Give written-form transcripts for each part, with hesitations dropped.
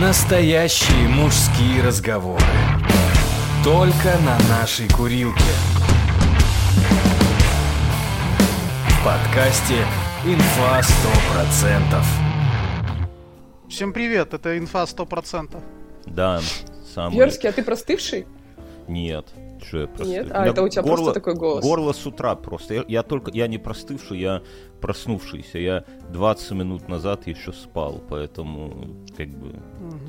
Настоящие мужские разговоры. Только на нашей курилке. В подкасте «Инфа 100%». Всем привет, это «Инфа 100%». Да, сам. Бьернский, а ты простывший? Нет. Нет, это у тебя просто такой голос. Горло с утра просто. Я не простывший, я проснувшийся. Я 20 минут назад еще спал, поэтому как бы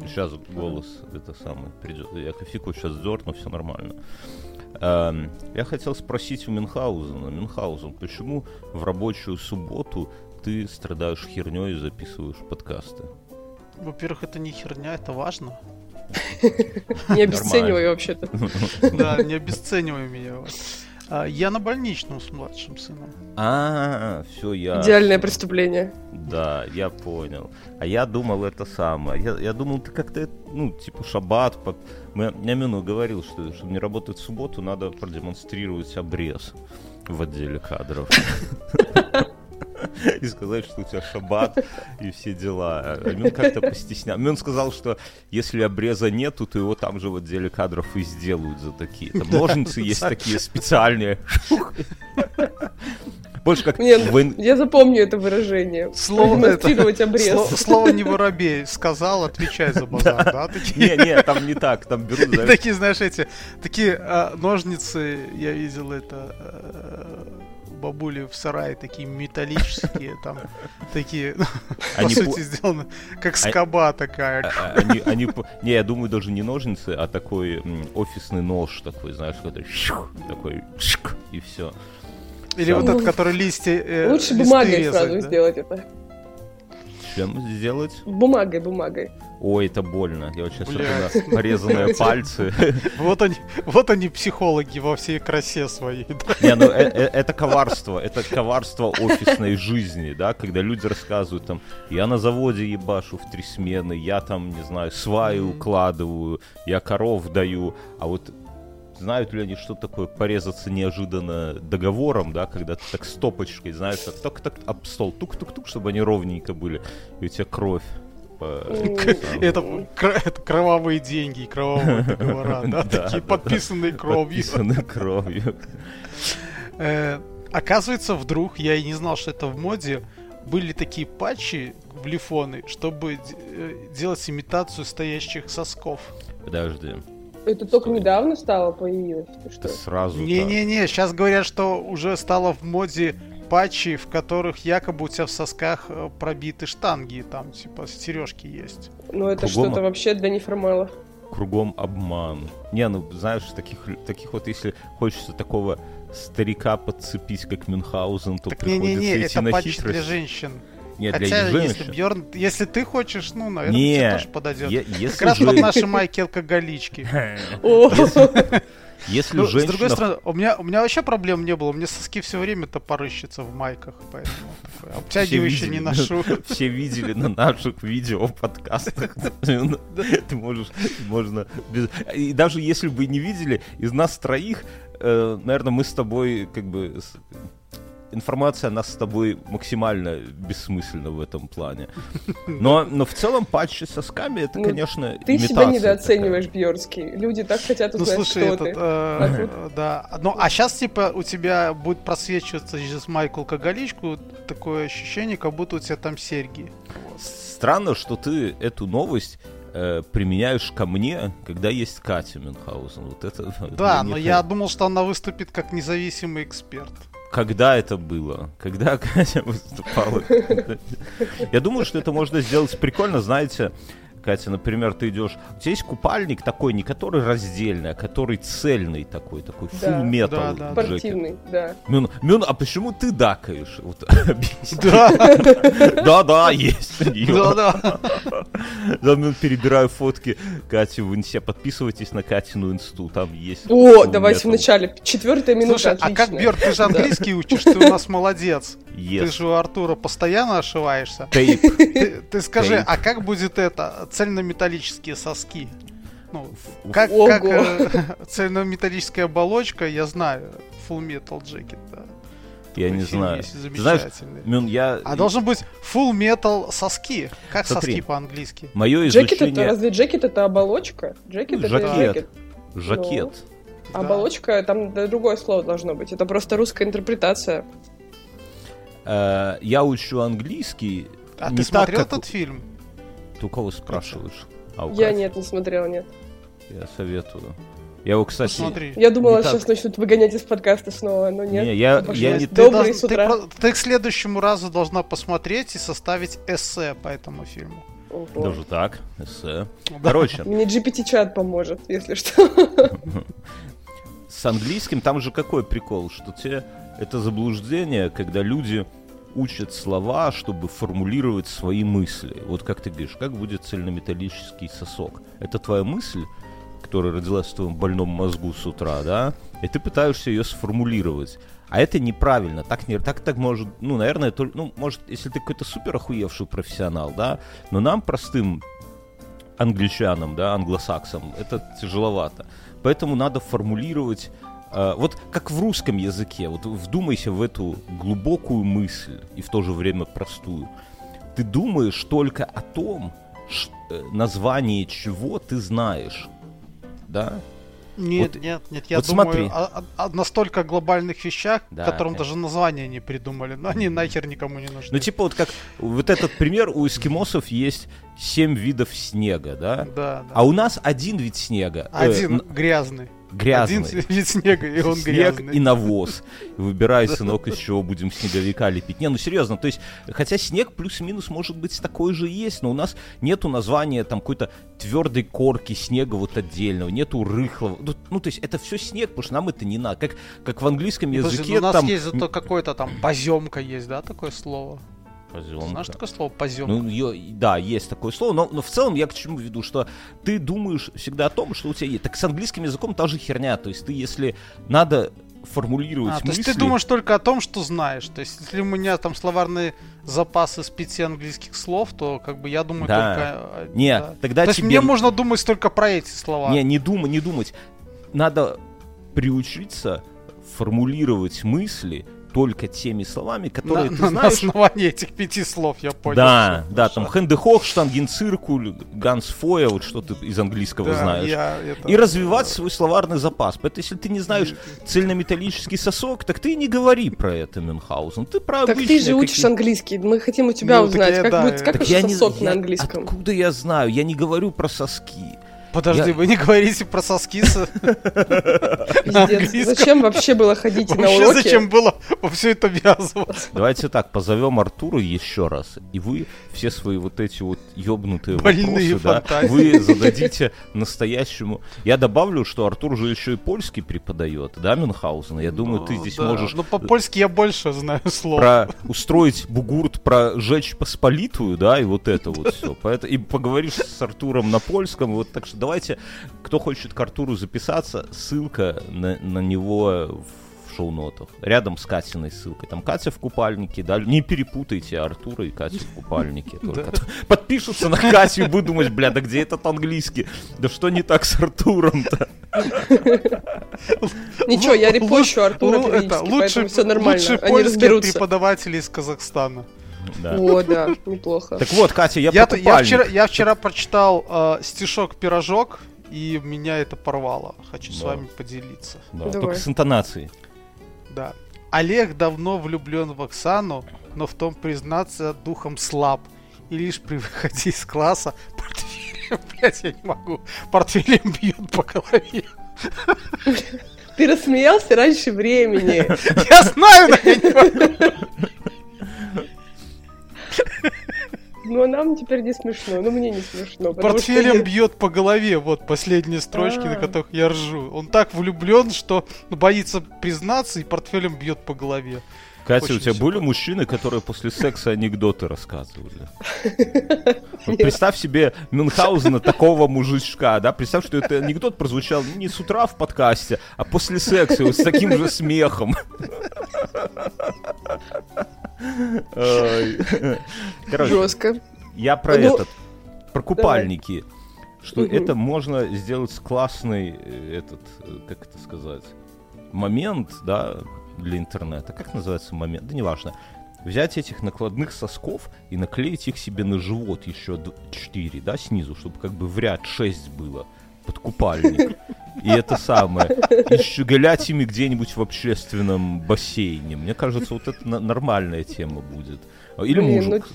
сейчас голос это самое придет. Я кофейку сейчас дёрну, все нормально. Я хотел спросить у Мюнхгаузена. Мюнхгаузен, почему в рабочую субботу ты страдаешь хернёй и записываешь подкасты? Во-первых, это не херня, это важно. Не обесценивай вообще-то. Да, не обесценивай меня. Я на больничном с младшим сыном. Все я. Идеальное преступление. Да, я понял. А я думал это самое. Я думал, ты как-то, шаббат. Я Мину говорил, что чтобы не работать в субботу, надо продемонстрировать обрез в отделе кадров. И сказать, что у тебя шаббат и все дела. Мюн как-то постеснялся. Мюн сказал, что если обреза нету, то его там же в отделе кадров и сделают за такие. Там ножницы есть такие специальные. Больше как... Я запомню это выражение. Демонстрировать обрез. Слово не воробей. Сказал, отвечай за базар, да? Не, там не так. Там берут... Такие, знаешь, эти... Такие ножницы, я видел это... бабули в сарае, такие металлические, там, такие, по сути, сделаны, как скоба такая. Не, я думаю, даже не ножницы, а такой офисный нож такой, знаешь, такой, и все. Или вот этот, который листья... Лучше бумагой сразу сделать это. Чем сделать? Бумагой. Ой, это больно. Я вот сейчас у нас порезанные пальцы. Вот они, психологи во всей красе своей. Не, это коварство. Это коварство офисной жизни, да, когда люди рассказывают там, я на заводе ебашу в 3 смены, я там, не знаю, сваи укладываю, я коров даю, а вот знают ли они, что такое порезаться неожиданно договором, да, когда ты так стопочкой, знаешь, так об стол, тук-тук-тук, чтобы они ровненько были, и у тебя кровь. Это кровавые деньги и кровавые договора, да, такие подписанные кровью. Оказывается, вдруг, я и не знал, что это в моде, были такие патчи в лифоны, чтобы делать имитацию стоящих сосков. Подожди. Это только недавно стало, появилось? Сразу. Не-не-не, сейчас говорят, что уже стало в моде... патчи, в которых якобы у тебя в сосках пробиты штанги, там типа сережки есть. Ну это кругом... что-то вообще для неформалов. Кругом обман. Не, знаешь, таких вот, если хочется такого старика подцепить, как Мюнхгаузен, то так приходится идти на хитрость. Не-не-не, это патч для женщин. Нет, хотя, для если Бьерн, если ты хочешь, наверное, тебе тоже подойдет. Как раз под наши майки алкоголички. Если женщина... С другой стороны, у меня вообще проблем не было. У меня соски все время топорыщатся в майках, поэтому обтягивающие не ношу. Все видели на наших видео, подкастах. Ты можешь... Можно... И даже если бы не видели, из нас троих, наверное, мы с тобой как бы... Информация о нас с тобой максимально бессмысленна в этом плане. Но в целом патчи со сками это, конечно, ты себя недооцениваешь, такая. Бьернский. Люди так хотят узнать, что ты. Да. А сейчас, типа, у тебя будет просвечиваться через майку алкоголичку такое ощущение, как будто у тебя там серьги. Странно, что ты эту новость... применяешь ко мне, когда есть Катя Мюнхгаузен. Вот это, да, но я думал, что она выступит как независимый эксперт. Когда это было? Когда Катя выступала? Я думаю, что это можно сделать прикольно, знаете... Катя, например, ты идешь, у тебя есть купальник такой, не который раздельный, а который цельный такой, full metal. Да, спортивный, да. Мюн, а почему ты дакаешь? Вот, да, есть. Да, Мюн, перебираю фотки Кати в инсе, подписывайтесь на Катину инсту, там есть. О, давайте вначале, 4-я минута, слушай, отлично. А как, Бьерн, ты же английский учишь, ты у нас молодец. Ты же у Артура постоянно ошиваешься. Ты скажи, а как будет это? Цельнометаллические соски. Как цельнометаллическая оболочка, я знаю, Full Metal Jacket, да. Я не знаю. Знаешь, а должен быть Full Metal соски. Как соски по-английски? Мое изучение... Разве джекет это оболочка? Джекет это джекет. Жакет. Оболочка, там другое слово должно быть. Это просто русская интерпретация. Я учу английский. А ты смотрел этот фильм? Ты у кого спрашиваешь? Я нет, не смотрела, нет. Я советую. Я его, кстати... Посмотри. Я думала, сейчас так начнут выгонять из подкаста снова, но нет. Не, я не добрый с утра. Ты к следующему разу должна посмотреть и составить эссе по этому фильму. Ого. Даже так? Эссе. Короче. Мне GPT-чат поможет, если что. С английским там же какой прикол, что тебе это заблуждение, когда люди учат слова, чтобы формулировать свои мысли. Вот как ты говоришь, как будет цельнометаллический сосок? Это твоя мысль, которая родилась в твоем больном мозгу с утра, да? И ты пытаешься ее сформулировать. А это неправильно. Так может... Ну, наверное, может, если ты какой-то супер охуевший профессионал, да? Но нам, простым англичанам, да, англосаксам, это тяжеловато. Поэтому надо формулировать... вот как в русском языке. Вот вдумайся в эту глубокую мысль и в то же время простую. Ты думаешь только о том, название чего ты знаешь. Да? Нет, вот, нет, я вот думаю о настолько глобальных вещах, да, которым даже названия не придумали, но они нахер никому не нужны. Ну типа вот как вот этот пример, у эскимосов есть 7 видов снега, да? Да, да. А у нас один вид снега. Один грязный. Один вид снега, и он снег грязный. И навоз. Выбирай, сынок, из чего будем снеговика лепить. Не, ну серьезно, то есть, хотя снег плюс-минус может быть такой же есть, но у нас нету названия там какой-то твердой корки снега вот отдельного, нету рыхлого. Ну, то есть, это все снег, потому что нам это не надо. Как в английском языке. Подожди, у нас там... есть зато какое-то там поземка есть, да, такое слово? Поземка. Знаешь такое слово поземка? Ну, да, есть такое слово, но в целом я к чему веду, что ты думаешь всегда о том, что у тебя есть. Так с английским языком та же херня, то есть ты, если надо формулировать мысли... то есть ты думаешь только о том, что знаешь, то есть если у меня там словарный запас из 5 английских слов, то как бы я думаю только... Не, да. Тогда то тебе... есть мне можно думать только про эти слова. Не думать. Надо приучиться формулировать мысли... только теми словами, которые ты знаешь. На основании этих 5 слов, я понял. Да, там Хэндехох, Штангенциркуль, Гансфоя, вот что ты из английского знаешь. И развивать свой словарный запас. Поэтому если ты не знаешь цельнометаллический сосок, так ты и не говори про это, Мюнхгаузен. Ты про обычные... Так ты же учишь английский, мы хотим у тебя узнать, как сосок на английском. Откуда я знаю? Я не говорю про соски. Подожди, вы не говорите про соски на английском. Зачем вообще было ходить на уроки? Вообще зачем было во все это ввязываться? Давайте так, позовем Артура еще раз, и вы все свои вот эти вот ебнутые вопросы, да, вы зададите настоящему. Я добавлю, что Артур же еще и польский преподает, да, Мюнхгаузен? Я думаю, ты здесь можешь... Ну, по-польски я больше знаю слов. Про устроить бугурт, про жечь Посполитую, да, и вот это вот все. И поговоришь с Артуром на польском, вот так что... Давайте, кто хочет к Артуру записаться, ссылка на него в шоу-нотах. Рядом с Катиной ссылкой. Там Катя в купальнике, да? Не перепутайте Артура и Катю в купальнике. Подпишутся на Катю и будут думать, бля, да где этот английский? Да что не так с Артуром-то? Ничего, я репощу Артура периодически, поэтому все нормально. Лучшие польские преподаватели из Казахстана. Да. О, да, неплохо. Так вот, Катя, я вчера прочитал стишок-пирожок, и меня это порвало. Хочу с вами поделиться. Да. Только с интонацией. Да. Олег давно влюблен в Оксану, но в том, признаться, духом слаб. И лишь при выходе из класса портфелем, блять, я не могу, портфелем бьют по голове. Ты рассмеялся раньше времени. Я знаю, но я не могу. Но нам теперь не смешно, но мне не смешно. Портфелем бьет по голове, вот последние строчки, на которых я ржу. Он так влюблен, что боится признаться, и портфелем бьет по голове. Катя, у тебя были мужчины, которые после секса анекдоты рассказывали? Представь себе Мюнхгаузена, такого мужичка, да? Представь, что этот анекдот прозвучал не с утра в подкасте, а после секса, вот с таким же смехом. Короче, жестко. Я про этот, про купальники. Что это можно сделать классный, этот, как это сказать, момент, да? для интернета. Как называется момент? Да неважно. Взять этих накладных сосков и наклеить их себе на живот еще 4, да, снизу, чтобы как бы в ряд 6 было под купальник. И это самое. И щеголять ими где-нибудь в общественном бассейне. Мне кажется, вот это нормальная тема будет. Или мужик.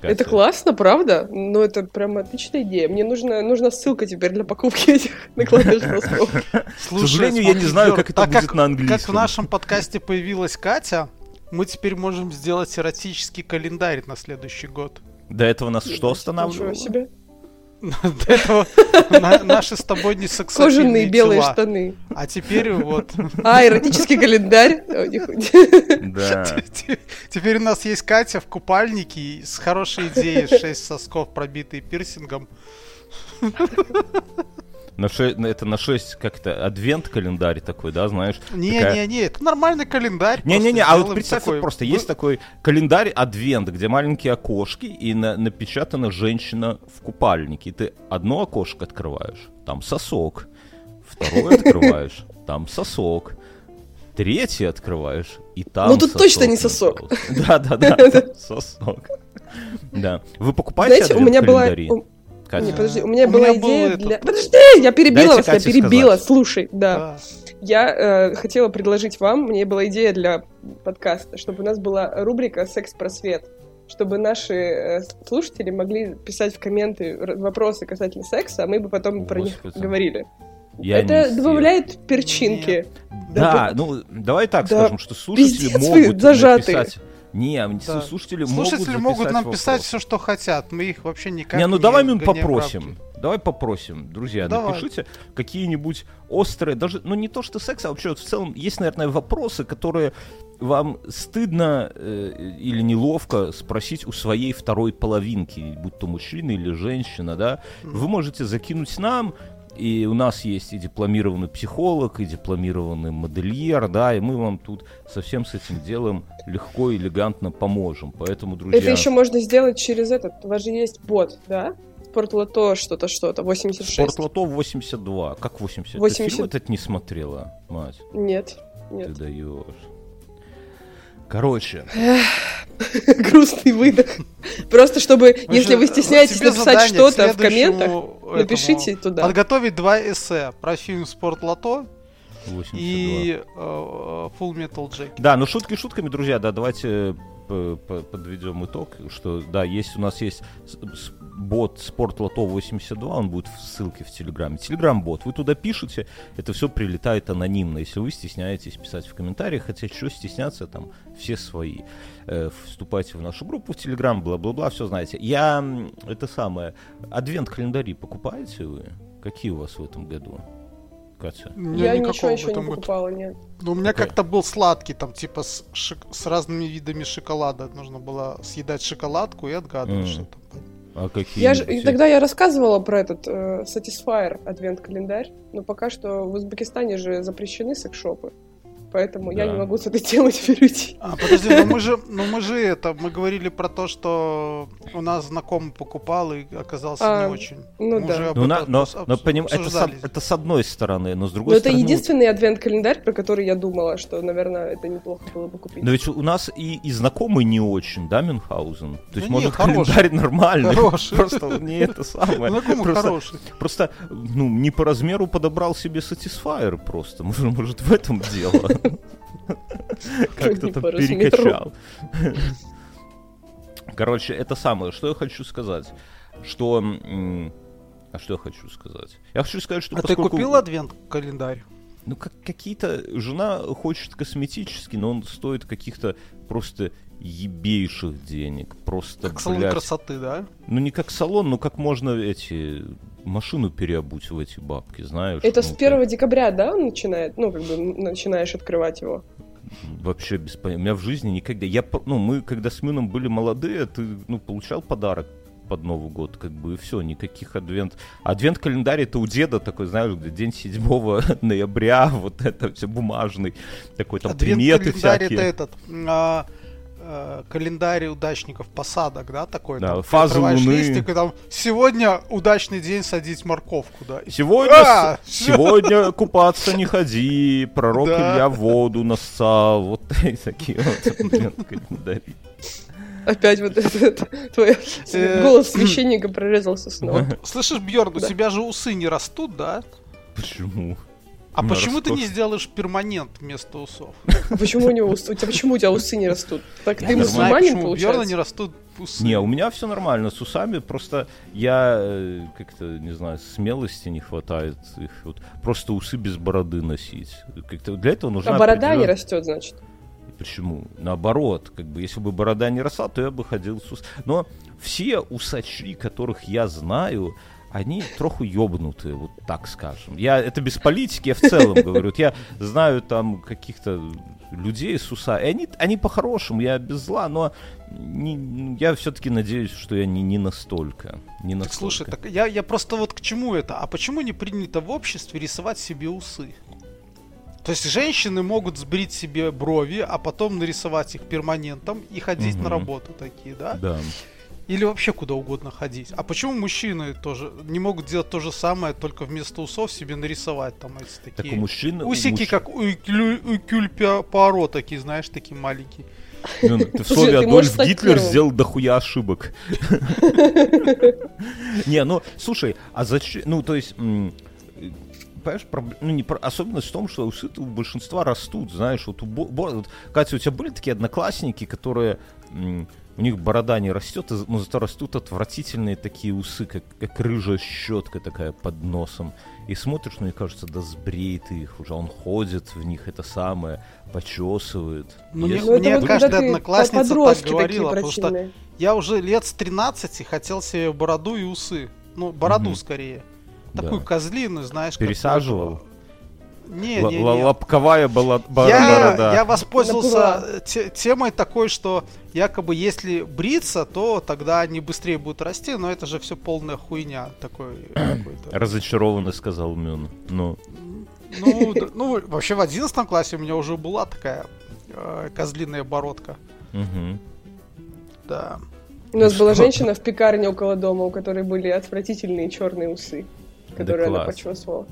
Катя. Это классно, правда? Но это прям отличная идея. Мне нужна ссылка теперь для покупки этих накладных носков. К сожалению, я не знаю, как это будет на английском. Как в нашем подкасте появилась Катя, мы теперь можем сделать эротический календарь на следующий год. До этого нас что останавливало? До этого наши с тобой не сексуальные тела. Кожаные белые штаны. А теперь вот... А, эротический календарь. Да. Теперь у нас есть Катя в купальнике с хорошей идеей 6 сосков, пробитые пирсингом. Это на 6 как-то адвент-календарь такой, да, знаешь? Не-не-не, это нормальный календарь. Не-не-не, а вот представь, такой... просто есть такой календарь адвент, где маленькие окошки, и напечатана женщина в купальнике. И ты одно окошко открываешь, там сосок. Второе открываешь, там сосок. Третье открываешь, и там сосок. Ну тут точно не сосок. Да-да-да, сосок. Да. Вы покупаете адвент-календари? Катя. Не, подожди, у меня была идея для... Этот... Подожди, я перебила вас, Кате я перебила, сказать. Слушай, да. Я хотела предложить вам, мне была идея для подкаста, чтобы у нас была рубрика «Секс-просвет», чтобы наши слушатели могли писать в комменты вопросы касательно секса, а мы бы потом про них говорили. Это добавляет перчинки. Да, ну давай так скажем, что слушатели могут написать... Слушатели могут нам вопрос. Писать все, что хотят. Мы их вообще никак не... давай мы попросим. Давай попросим, друзья, напишите какие-нибудь острые, даже, ну не то что секс, а вообще вот в целом есть, наверное, вопросы, которые вам стыдно или неловко спросить у своей второй половинки, будь то мужчина или женщина, да. Вы можете закинуть нам. И у нас есть и дипломированный психолог, и дипломированный модельер, да, и мы вам тут совсем с этим делом легко и элегантно поможем. Поэтому, друзья... Это еще можно сделать через этот, у вас же есть бот, да? Спортлото что-то, 86. Спортлото 82. Как 80? 80. Ты фильм этот не смотрела, мать? Нет. Ты даешь. Короче. Грустный выдох. Просто чтобы, если вы стесняетесь написать что-то в комментах, напишите туда. Подготовить 2 эссе про фильм «Спортлото» и Full Metal Jacket. Да, ну шутки шутками, друзья, да, давайте подведем итог, что да, есть у нас есть бот Спортлото 82, он будет в ссылке в Телеграме. Телеграм-бот, вы туда пишете, это все прилетает анонимно, если вы стесняетесь писать в комментариях, хотя что стесняться, там все свои. Вступайте в нашу группу в Телеграм, бла-бла-бла, все знаете. Адвент-календари покупаете вы? Какие у вас в этом году? Катя. Я ничего еще не покупала, нет. Ну, у меня как-то был сладкий, там, типа, с разными видами шоколада. Нужно было съедать шоколадку и отгадывать, что там было. А какие? Тогда я рассказывала про этот Satisfyer адвент-календарь, но пока что в Узбекистане же запрещены секс-шопы, поэтому я не могу с этой темой перейти. А, подожди, мы говорили про то, что у нас знакомый покупал и оказался не очень. Ну да. Это с одной стороны, но с другой стороны... Но это единственный адвент-календарь, про который я думала, что, наверное, это неплохо было бы купить. Но ведь у нас и знакомый не очень, да, Мюнхгаузен? То есть, может, календарь нормальный. Хороший. Просто не это самое. Знакомый хороший. Просто, не по размеру подобрал себе Satisfyer просто. Может, в этом дело. Как-то там перекачал. Короче, это самое, что я хочу сказать. Я хочу сказать, что... А ты купил адвент-календарь? Ну, жена хочет косметический, но он стоит каких-то просто ебейших денег. Просто, как салон красоты, да? Ну, не как салон, но как можно машину переобуть в эти бабки, знаешь? Это с 1 декабря, да, он начинает? Ну, как бы начинаешь открывать его. Вообще без понятия. У меня в жизни никогда... Мы, когда с Мином были молодые, ты, получал подарок под Новый год, как бы, и все, никаких адвент-календарь это у деда такой, знаешь, где день 7 ноября, вот это все бумажный, такой там приметы всякие. Адвент-календарь это календарь удачников посадок, да, такой, да, там, фаза луны. Листик, и там, сегодня удачный день садить морковку, да. Сегодня купаться не ходи, пророк Илья воду нассал, вот такие вот календари. Опять вот этот твой голос священника прорезался снова. Слышишь, Бьерн, у тебя же усы не растут, да? Почему? А почему ты не сделаешь перманент вместо усов? Почему у него усы? Почему у тебя усы не растут? Так ты мусульманин, получается? Бьерна не растут усы. Не, у меня все нормально с усами, просто я как-то, не знаю, смелости не хватает их. Вот просто усы без бороды носить. Как-то для этого нужна. А борода не растет, значит? Почему? Наоборот, как бы, если бы борода не росла, то я бы ходил с ус. Но все усачи, которых я знаю, они троху ёбнутые, вот так скажем. Это без политики, я в целом говорю. Я знаю там каких-то людей с уса, и они по-хорошему, я без зла, но я все-таки надеюсь, что я не настолько. Так слушай, так я просто вот к чему это? А почему не принято в обществе рисовать себе усы? То есть женщины могут сбрить себе брови, а потом нарисовать их перманентом и ходить на работу такие, да? Да. Или вообще куда угодно ходить. А почему мужчины тоже не могут делать то же самое, только вместо усов себе нарисовать там эти такие... Так у мужчин... Усики, как у Кюль-Пуаро такие, знаешь, такие маленькие. Ты в слове Адольф Гитлер сделал дохуя ошибок. Не, ну, слушай, а зачем... Ну, то есть... Понимаешь, особенность в том, что усы у большинства растут, знаешь, вот у Катя, у тебя были такие одноклассники, которые, у них борода не растет, но зато растут отвратительные такие усы, как рыжая щетка такая под носом, и смотришь, ну и кажется, да сбрей ты их уже, он ходит в них, это самое, почесывает. Мне каждая одноклассница так говорила, потому что я уже лет с 13 хотел себе бороду и усы, ну бороду скорее. Такую козлину, знаешь, пересаживал. Не. Лобковая была борода. Я воспользовался темой такой, что якобы если бриться, то тогда они быстрее будут расти, но это же все полная хуйня такой. Разочарованно сказал Мюн. Ну, вообще в 11 классе у меня уже была такая козлиная бородка. Да. У нас была женщина в пекарне около дома, у которой были отвратительные черные усы, которые она почесывала.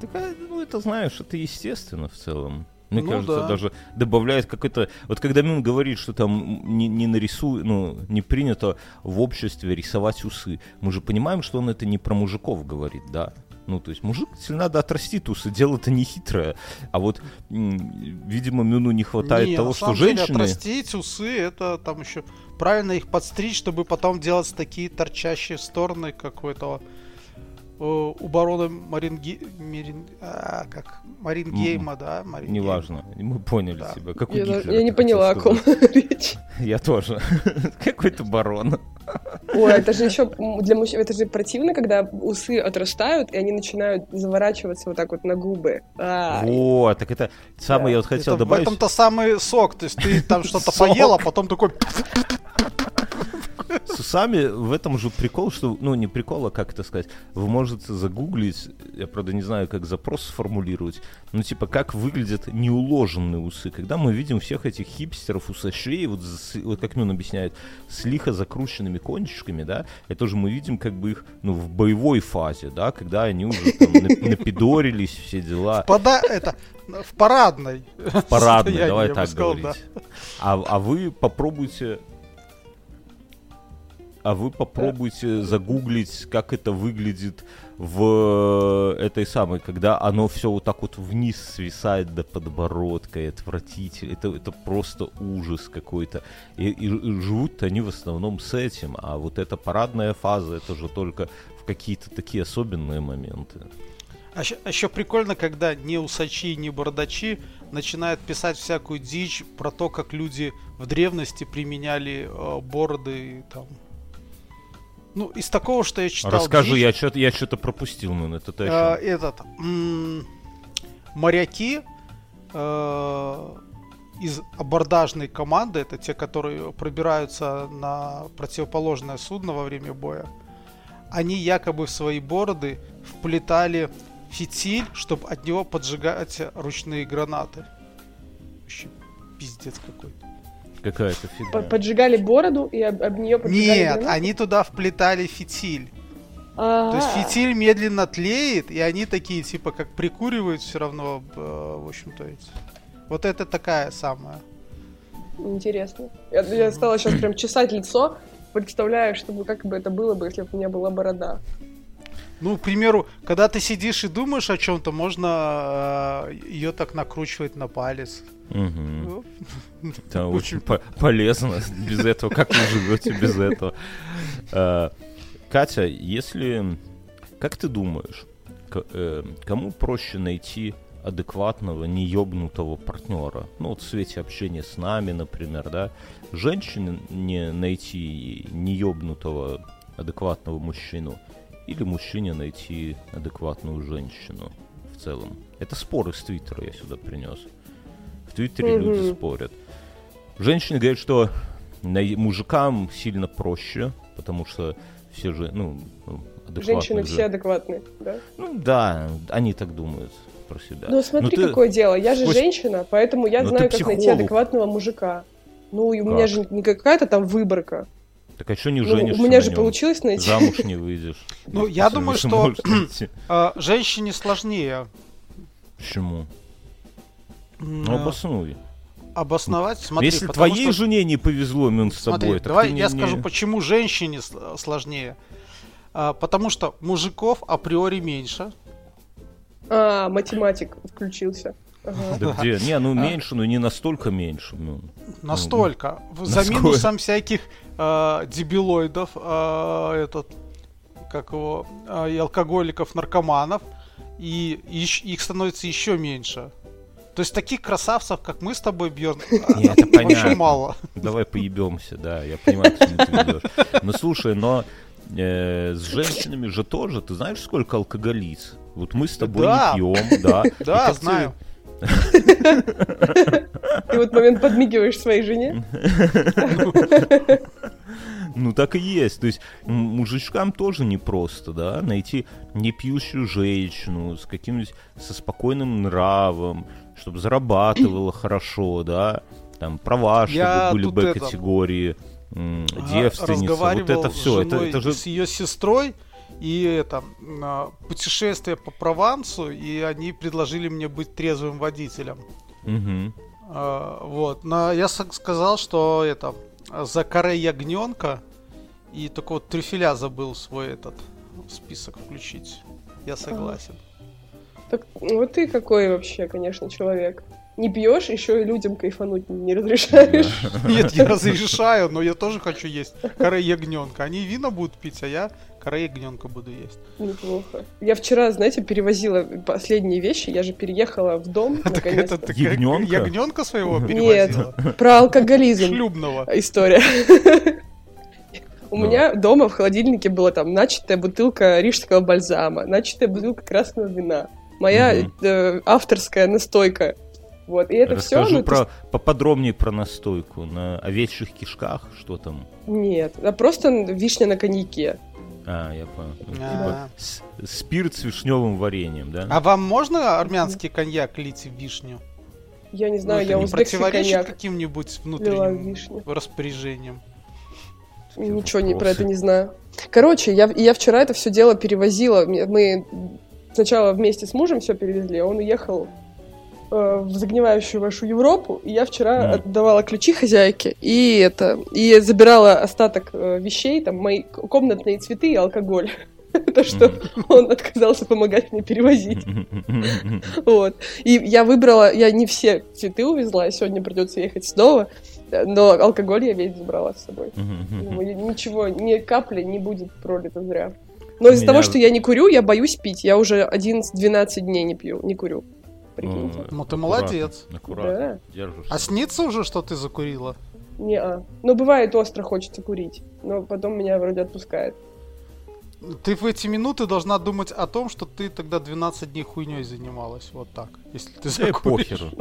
Так, ну, это, знаешь, это естественно в целом. Мне кажется, даже добавляет какой-то... Вот когда Мин говорит, что там не принято в обществе рисовать усы, мы же понимаем, что он это не про мужиков говорит, да? Ну, то есть мужик, если надо, отрастит усы, дело-то не хитрое. А вот, видимо, Мюну не хватает того, что женщины... Не, на самом деле, отрастить усы, это там еще... Правильно их подстричь, чтобы потом делать такие торчащие стороны, как у этого... У барона Марингейма, да? Неважно, мы поняли тебя. Как я не поняла, о ком речь. Я тоже. Какой-то барон. Ой, это же еще для мужчин, это же противно, когда усы отрастают, и они начинают заворачиваться вот так вот на губы. О, так это самое, я вот хотел добавить. В этом-то самый сок, то есть ты там что-то поел, а потом такой... С усами в этом же прикол, что, ну, не прикол, а как это сказать, вы можете загуглить, я, правда, не знаю, как запрос сформулировать, но, типа, как выглядят неуложенные усы, когда мы видим всех этих хипстеров, усачей, вот как Мюн объясняет, с лихо закрученными кончиками, да, это же мы видим, как бы, их, ну, в боевой фазе, да, когда они уже там напидорились, все дела. В парадной. В парадной, давай так говорить. А вы попробуйте... загуглить, как это выглядит в этой самой, когда оно все вот так вот вниз свисает до подбородка, и отвратительно. Это просто ужас какой-то. И живут они в основном с этим. А вот эта парадная фаза, это же только в какие-то такие особенные моменты. А еще прикольно, когда не усачи, не бородачи начинают писать всякую дичь про то, как люди в древности применяли бороды и там... Ну, из такого, что я читал... Расскажи, дичь, я что-то пропустил, ну, это ты о чем? Моряки из абордажной команды, это те, которые пробираются на противоположное судно во время боя, они якобы в свои бороды вплетали фитиль, чтобы от него поджигать ручные гранаты. Вообще пиздец какой-то. Какая-то фигня. Поджигали бороду и об нее поджигали. Нет, гранату? Они туда вплетали фитиль. То есть фитиль медленно тлеет, и они такие, типа, как прикуривают все равно, в общем-то. Вот это такая самая. Интересно. Я стала сейчас прям чесать лицо, представляю, чтобы как бы это было бы, если бы у меня была борода. Ну, к примеру, когда ты сидишь и думаешь о чем-то, можно ее так накручивать на палец. Угу. Да, очень полезно. Без этого. Как вы живете без этого? Катя, если... Как ты думаешь, кому проще найти адекватного, неёбнутого партнера? Ну, вот в свете общения с нами, например, да? Женщине найти неёбнутого, адекватного мужчину? Или мужчине найти адекватную женщину в целом. Это спор из Твиттера я сюда принес. В Твиттере люди спорят. Женщины говорят, что мужикам сильно проще, потому что все же, ну, адекватные. Женщины все адекватные, да? Ну да, они так думают про себя. Ну смотри, какое дело, я же женщина, поэтому я знаю, как найти адекватного мужика. Ну и у меня же не какая-то там выборка. Так а что не женишься? У меня же получилось найти. Замуж не выйдешь. Ну, я думаю, что женщине сложнее. Почему? Ну, обоснуй. Обосновать? Смотри, если твоей жене не повезло, мин с собой. Давай я скажу, почему женщине сложнее. Потому что мужиков априори меньше. А, математик включился. Ага. Да где? Не, ну меньше, но не настолько меньше. Настолько. За минусом всяких дебилоидов, и алкоголиков, наркоманов, и их становится еще меньше. То есть таких красавцев, как мы с тобой, Бьерн, вообще мало. Давай поебемся, да, я понимаю, к чему ты ведешь. Ну слушай, но с женщинами же тоже, ты знаешь, сколько алкоголиц? Вот мы с тобой не пьем, да. Да, знаю. Ты в этот момент подмигиваешь своей жене. Ну так и есть. То есть мужичкам тоже непросто, да, найти непьющую женщину с каким-нибудь со спокойным нравом, чтобы зарабатывала хорошо, да, там права, чтобы были Б-категории, девственница, вот это все. Это же с ее сестрой. И это путешествие по Провансу, и они предложили мне быть трезвым водителем. Угу. Вот. Но я сказал, что это за каре ягненка и такого трюфеля забыл свой этот список включить. Я согласен. Так вот ты какой вообще, конечно, человек. Не пьешь, еще и людям кайфануть не разрешаешь. Нет, я разрешаю, но я тоже хочу есть каре ягненка. Они вина будут пить, а я каре ягненка буду есть. Неплохо. Я вчера, знаете, перевозила последние вещи. Я же переехала в дом, наконец-то. Так это ягненка своего перевозила? Нет, про алкоголизм. Шлюбного. История. У меня дома в холодильнике была там начатая бутылка рижского бальзама, начатая бутылка красного вина, моя авторская настойка. Вот, и это все. Расскажи поподробнее про настойку. На овечьих кишках, что там? Нет, а просто вишня на коньяке. А, я понял. Типа спирт с вишневым вареньем, да? А вам можно армянский коньяк лить в вишню? Я не знаю, я узбекский коньяк. Противоречит каким-нибудь внутренним распоряжением? Ничего про это не знаю. Короче, я вчера это все дело перевозила. Мы сначала вместе с мужем все перевезли, он уехал в загнивающую вашу Европу, и я вчера отдавала ключи хозяйке, и забирала остаток вещей, там, мои комнатные цветы и алкоголь. То, что он отказался помогать мне перевозить. Вот. И я выбрала, я не все цветы увезла, сегодня придется ехать снова, но алкоголь я весь забрала с собой. Ничего, ни капли не будет пролито зря. Но из-за того, что я не курю, я боюсь пить. Я уже 11-12 дней не пью, не курю. Прикиньте. Ну ты молодец. Аккуратно. Да. А снится уже, что ты закурила? Не-а. Ну бывает остро хочется курить, но потом меня вроде отпускает. Ты в эти минуты должна думать о том, что ты тогда 12 дней хуйней занималась. Вот так. Если ты закуришь. У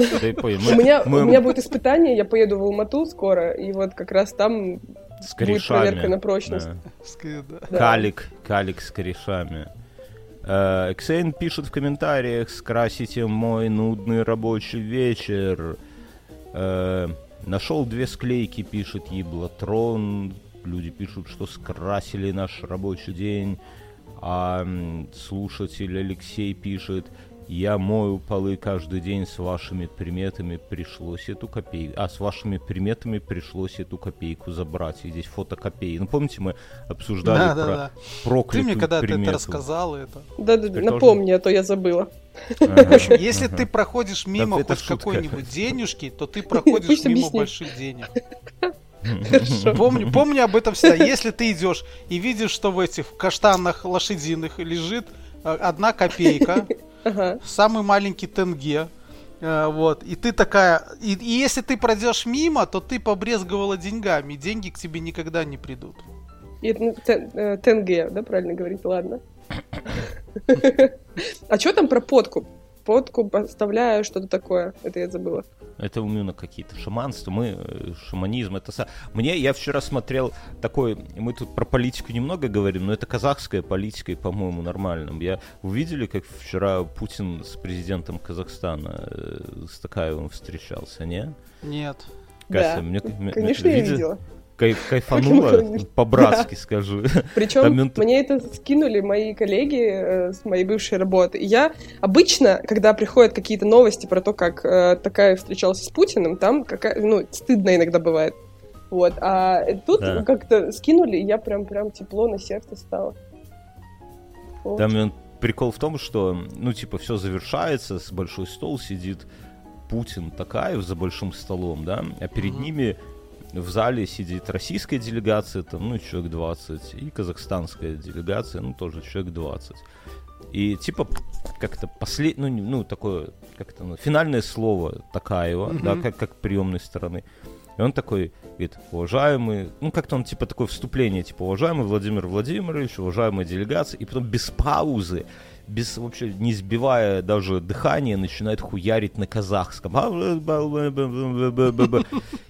меня будет испытание, я поеду в Алмату скоро, и вот как раз там будет проверка на прочность. Калик с корешами. Ксейн пишет в комментариях: «Скрасите мой нудный рабочий вечер». Нашел две склейки, пишет Еблотрон. Люди пишут, что скрасили наш рабочий день. А слушатель Алексей пишет: я мою полы каждый день, с вашими приметами пришлось эту копейку... А, с вашими приметами пришлось эту копейку забрать. И здесь фото копеи. Ну, помните, мы обсуждали проклятую примету. Ты мне когда-то это рассказал, это... Да-да-да, напомни, а то я забыла. В общем, если ты проходишь мимо хоть какой-нибудь денежки, то ты проходишь мимо больших денег. Помни об этом всегда. Если ты идешь и видишь, что в этих каштанах лошадиных лежит 1 копейка, самый маленький тенге, вот, и ты такая, и если ты пройдешь мимо, то ты побрезговала деньгами, и деньги к тебе никогда не придут. Тенге, да, правильно говорить, ладно. А что там про подкуп? Подкуп, оставляю, что-то такое. Это я забыла. Это у Мюна какие-то шаманства, шаманизм. Я вчера смотрел такой... Мы тут про политику немного говорим, но это казахская политика, и, по-моему, нормально. Увидели, как вчера Путин с президентом Казахстана, с Токаевым встречался, не? Нет. Катя, да. Конечно, я видела. Кайфанула, по-братски скажу. Причем мне это скинули мои коллеги с моей бывшей работы. И я обычно, когда приходят какие-то новости про то, как Токаев встречался с Путиным, там стыдно иногда бывает. Вот. А тут как-то скинули, и я прям тепло на сердце стало. Вот. Там прикол в том, что, все завершается, с большой стол сидит Путин, Токаев за большим столом, да, а перед ними... В зале сидит российская делегация, там, человек 20, и казахстанская делегация, тоже человек 20. И, как-то последнее, такое, как-то, финальное слово Токаева, да, как приемной стороны. И он такой говорит: уважаемый, как-то он, такое вступление, уважаемый Владимир Владимирович, уважаемая делегация, и потом без паузы, без вообще не сбивая даже дыхания, начинает хуярить на казахском.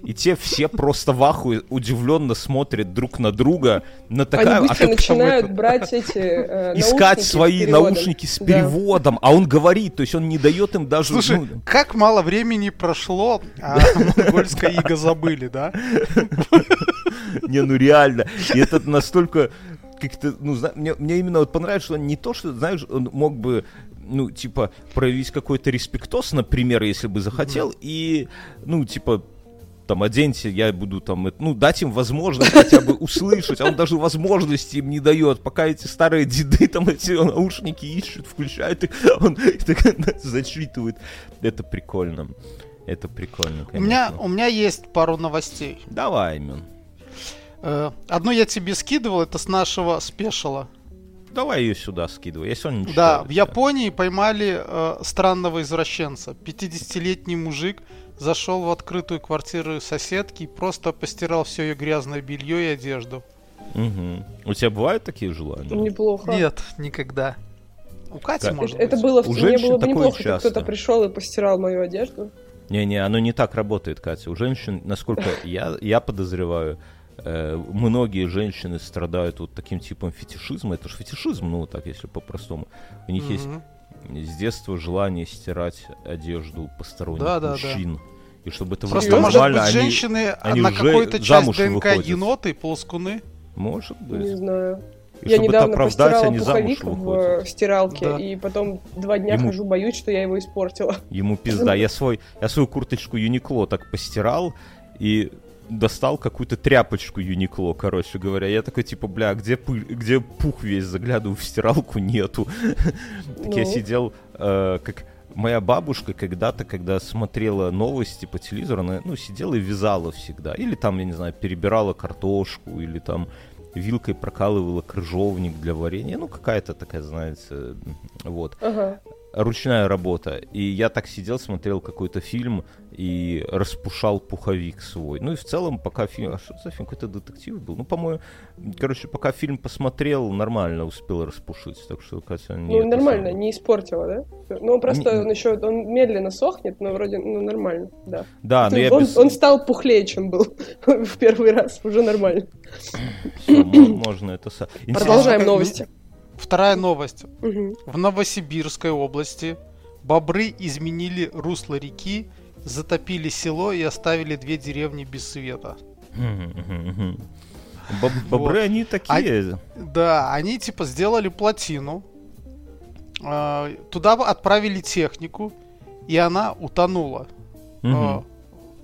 И те все просто в ахуе, удивленно смотрят друг на друга. На Токаева. Они быстро начинают брать искать свои наушники с переводом, а он говорит, то есть он не дает им даже... Слушай, как мало времени прошло, а монгольское иго забыли, да? Не, реально. И это настолько... Как-то, мне именно понравилось, что он не то, что, знаешь, он мог бы, проявить какой-то респектос, например, если бы захотел, и, там, оденьте, я буду там, дать им возможность хотя бы услышать, а он даже возможности им не дает, пока эти старые деды там эти наушники ищут, включают их, он зачитывает. Это прикольно. Это прикольно, конечно. У меня есть пару новостей. Давай, Мин. Одну я тебе скидывал, это с нашего спешала. Давай ее сюда скидывай, я сегодня не читаю. Да, в Японии поймали странного извращенца. 50-летний мужик зашел в открытую квартиру соседки и просто постирал все ее грязное белье и одежду. Угу. У тебя бывают такие желания? Неплохо. Нет, никогда. У Кати, может быть. Это было у женщин такое часто. Кто-то пришел и постирал мою одежду. Не-не, оно не так работает, Катя. У женщин, насколько я подозреваю... Многие женщины страдают вот таким типом фетишизма. Это же фетишизм, так, если по-простому. У них есть с детства желание стирать одежду посторонних мужчин. И чтобы это просто было нормально. Может быть, женщины на какой-то часть ДНК еноты, ползкуны? Может быть. Не знаю. И я недавно постирала пуховик в стиралке, и потом 2 дня хожу, боюсь, что я его испортила. Ему пизда. Я свою курточку Юникло так постирал, и... достал какую-то тряпочку Юникло, короче говоря. Я такой, где пух весь? Заглядываю в стиралку, нету. Так я сидел, как моя бабушка когда-то, когда смотрела новости по телевизору, она, сидела и вязала всегда. Или там, я не знаю, перебирала картошку, или там вилкой прокалывала крыжовник для варенья. Какая-то такая, знаете, вот. Ага. Ручная работа. И я так сидел, смотрел какой-то фильм и распушал пуховик свой. И в целом, пока фильм... А что за фильм? Какой-то детектив был. По-моему... Короче, пока фильм посмотрел, нормально успел распушить. Так что, Катя... нормально, не испортила, да? Он медленно сохнет, но вроде нормально, да. Да, но он стал пухлее, чем был в первый раз. Уже нормально. Все, можно это... Продолжаем новости. Вторая новость. В Новосибирской области бобры изменили русло реки затопили село и оставили 2 деревни без света. Бобры, вот. Они такие. Да, они типа сделали плотину. Туда отправили технику, и она утонула.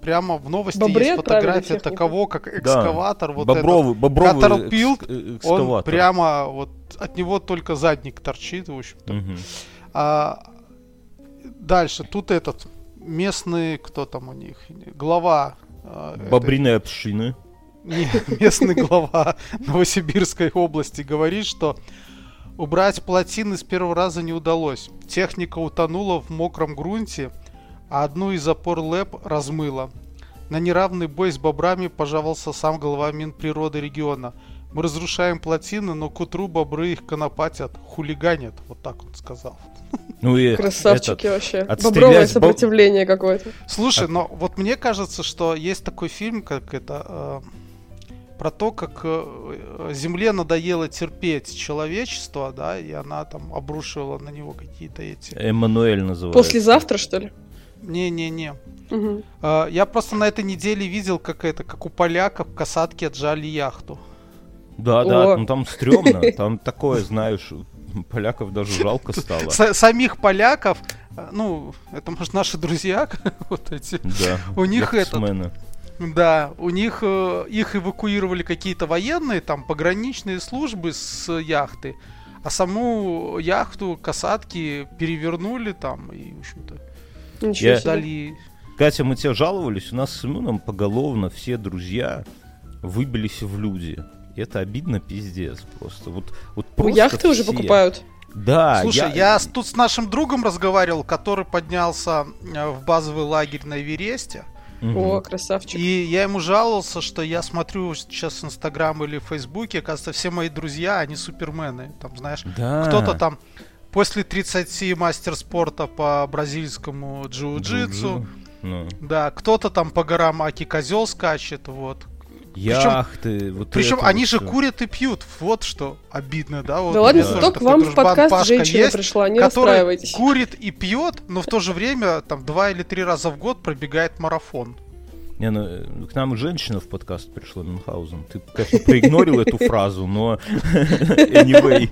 Прямо в новости бобры есть фотография такого, как экскаватор. Да. Вот Бобровый экскаватор. Он прямо вот от него только задник торчит, в общем-то. Дальше. Тут этот местный, кто там у них, глава... Бобриной общины. Местный глава Новосибирской области говорит, что убрать плотины с первого раза не удалось. Техника утонула в мокром грунте, а одну из опор ЛЭП размыло. На неравный бой с бобрами пожаловался сам глава Минприроды региона. Мы разрушаем плотины, но к утру бобры их конопатят, хулиганят. Вот так он сказал. Ну и красавчики вообще. Бобровое сопротивление какое-то. Слушай, но вот мне кажется, что есть такой фильм, как это... про то, как Земле надоело терпеть человечество, да, и она там обрушивала на него какие-то эти... Эммануэль называется. Послезавтра, что ли? Не-не-не. Угу. Я просто на этой неделе видел, как у поляков касатки отжали яхту. Да-да, ну там стрёмно, там такое, знаешь, поляков даже жалко стало. Самих поляков, ну, это, может, наши друзья, вот эти, у них это... Да, у них их эвакуировали какие-то военные, там, пограничные службы с яхты, а саму яхту касатки перевернули там и, в общем-то, ждали. Катя, мы тебя жаловались, у нас с Мюном поголовно все друзья выбились в люди. Это обидно, пиздец, просто. Вот просто яхты все уже покупают? Да. Слушай, я тут с нашим другом разговаривал, который поднялся в базовый лагерь на Эвересте. О, красавчик. И я ему жаловался, что я смотрю сейчас Инстаграм или в Фейсбуке, оказывается, все мои друзья, они супермены. Там, знаешь, кто-то там после 30 мастер спорта по бразильскому джиу-джитсу. Да, кто-то там по горам Аки-козел скачет, вот. Яхты. Причем они же курят и пьют. Вот что обидно, да? Да ладно, зато к вам в подкаст женщина пришла, не расстраивайтесь. Курит и пьет, но в то же время там 2 или 3 раза в год пробегает марафон. Не, ну к нам женщина в подкаст пришла, Мюнхгаузен. Ты, конечно, проигнорил эту фразу, но anyway.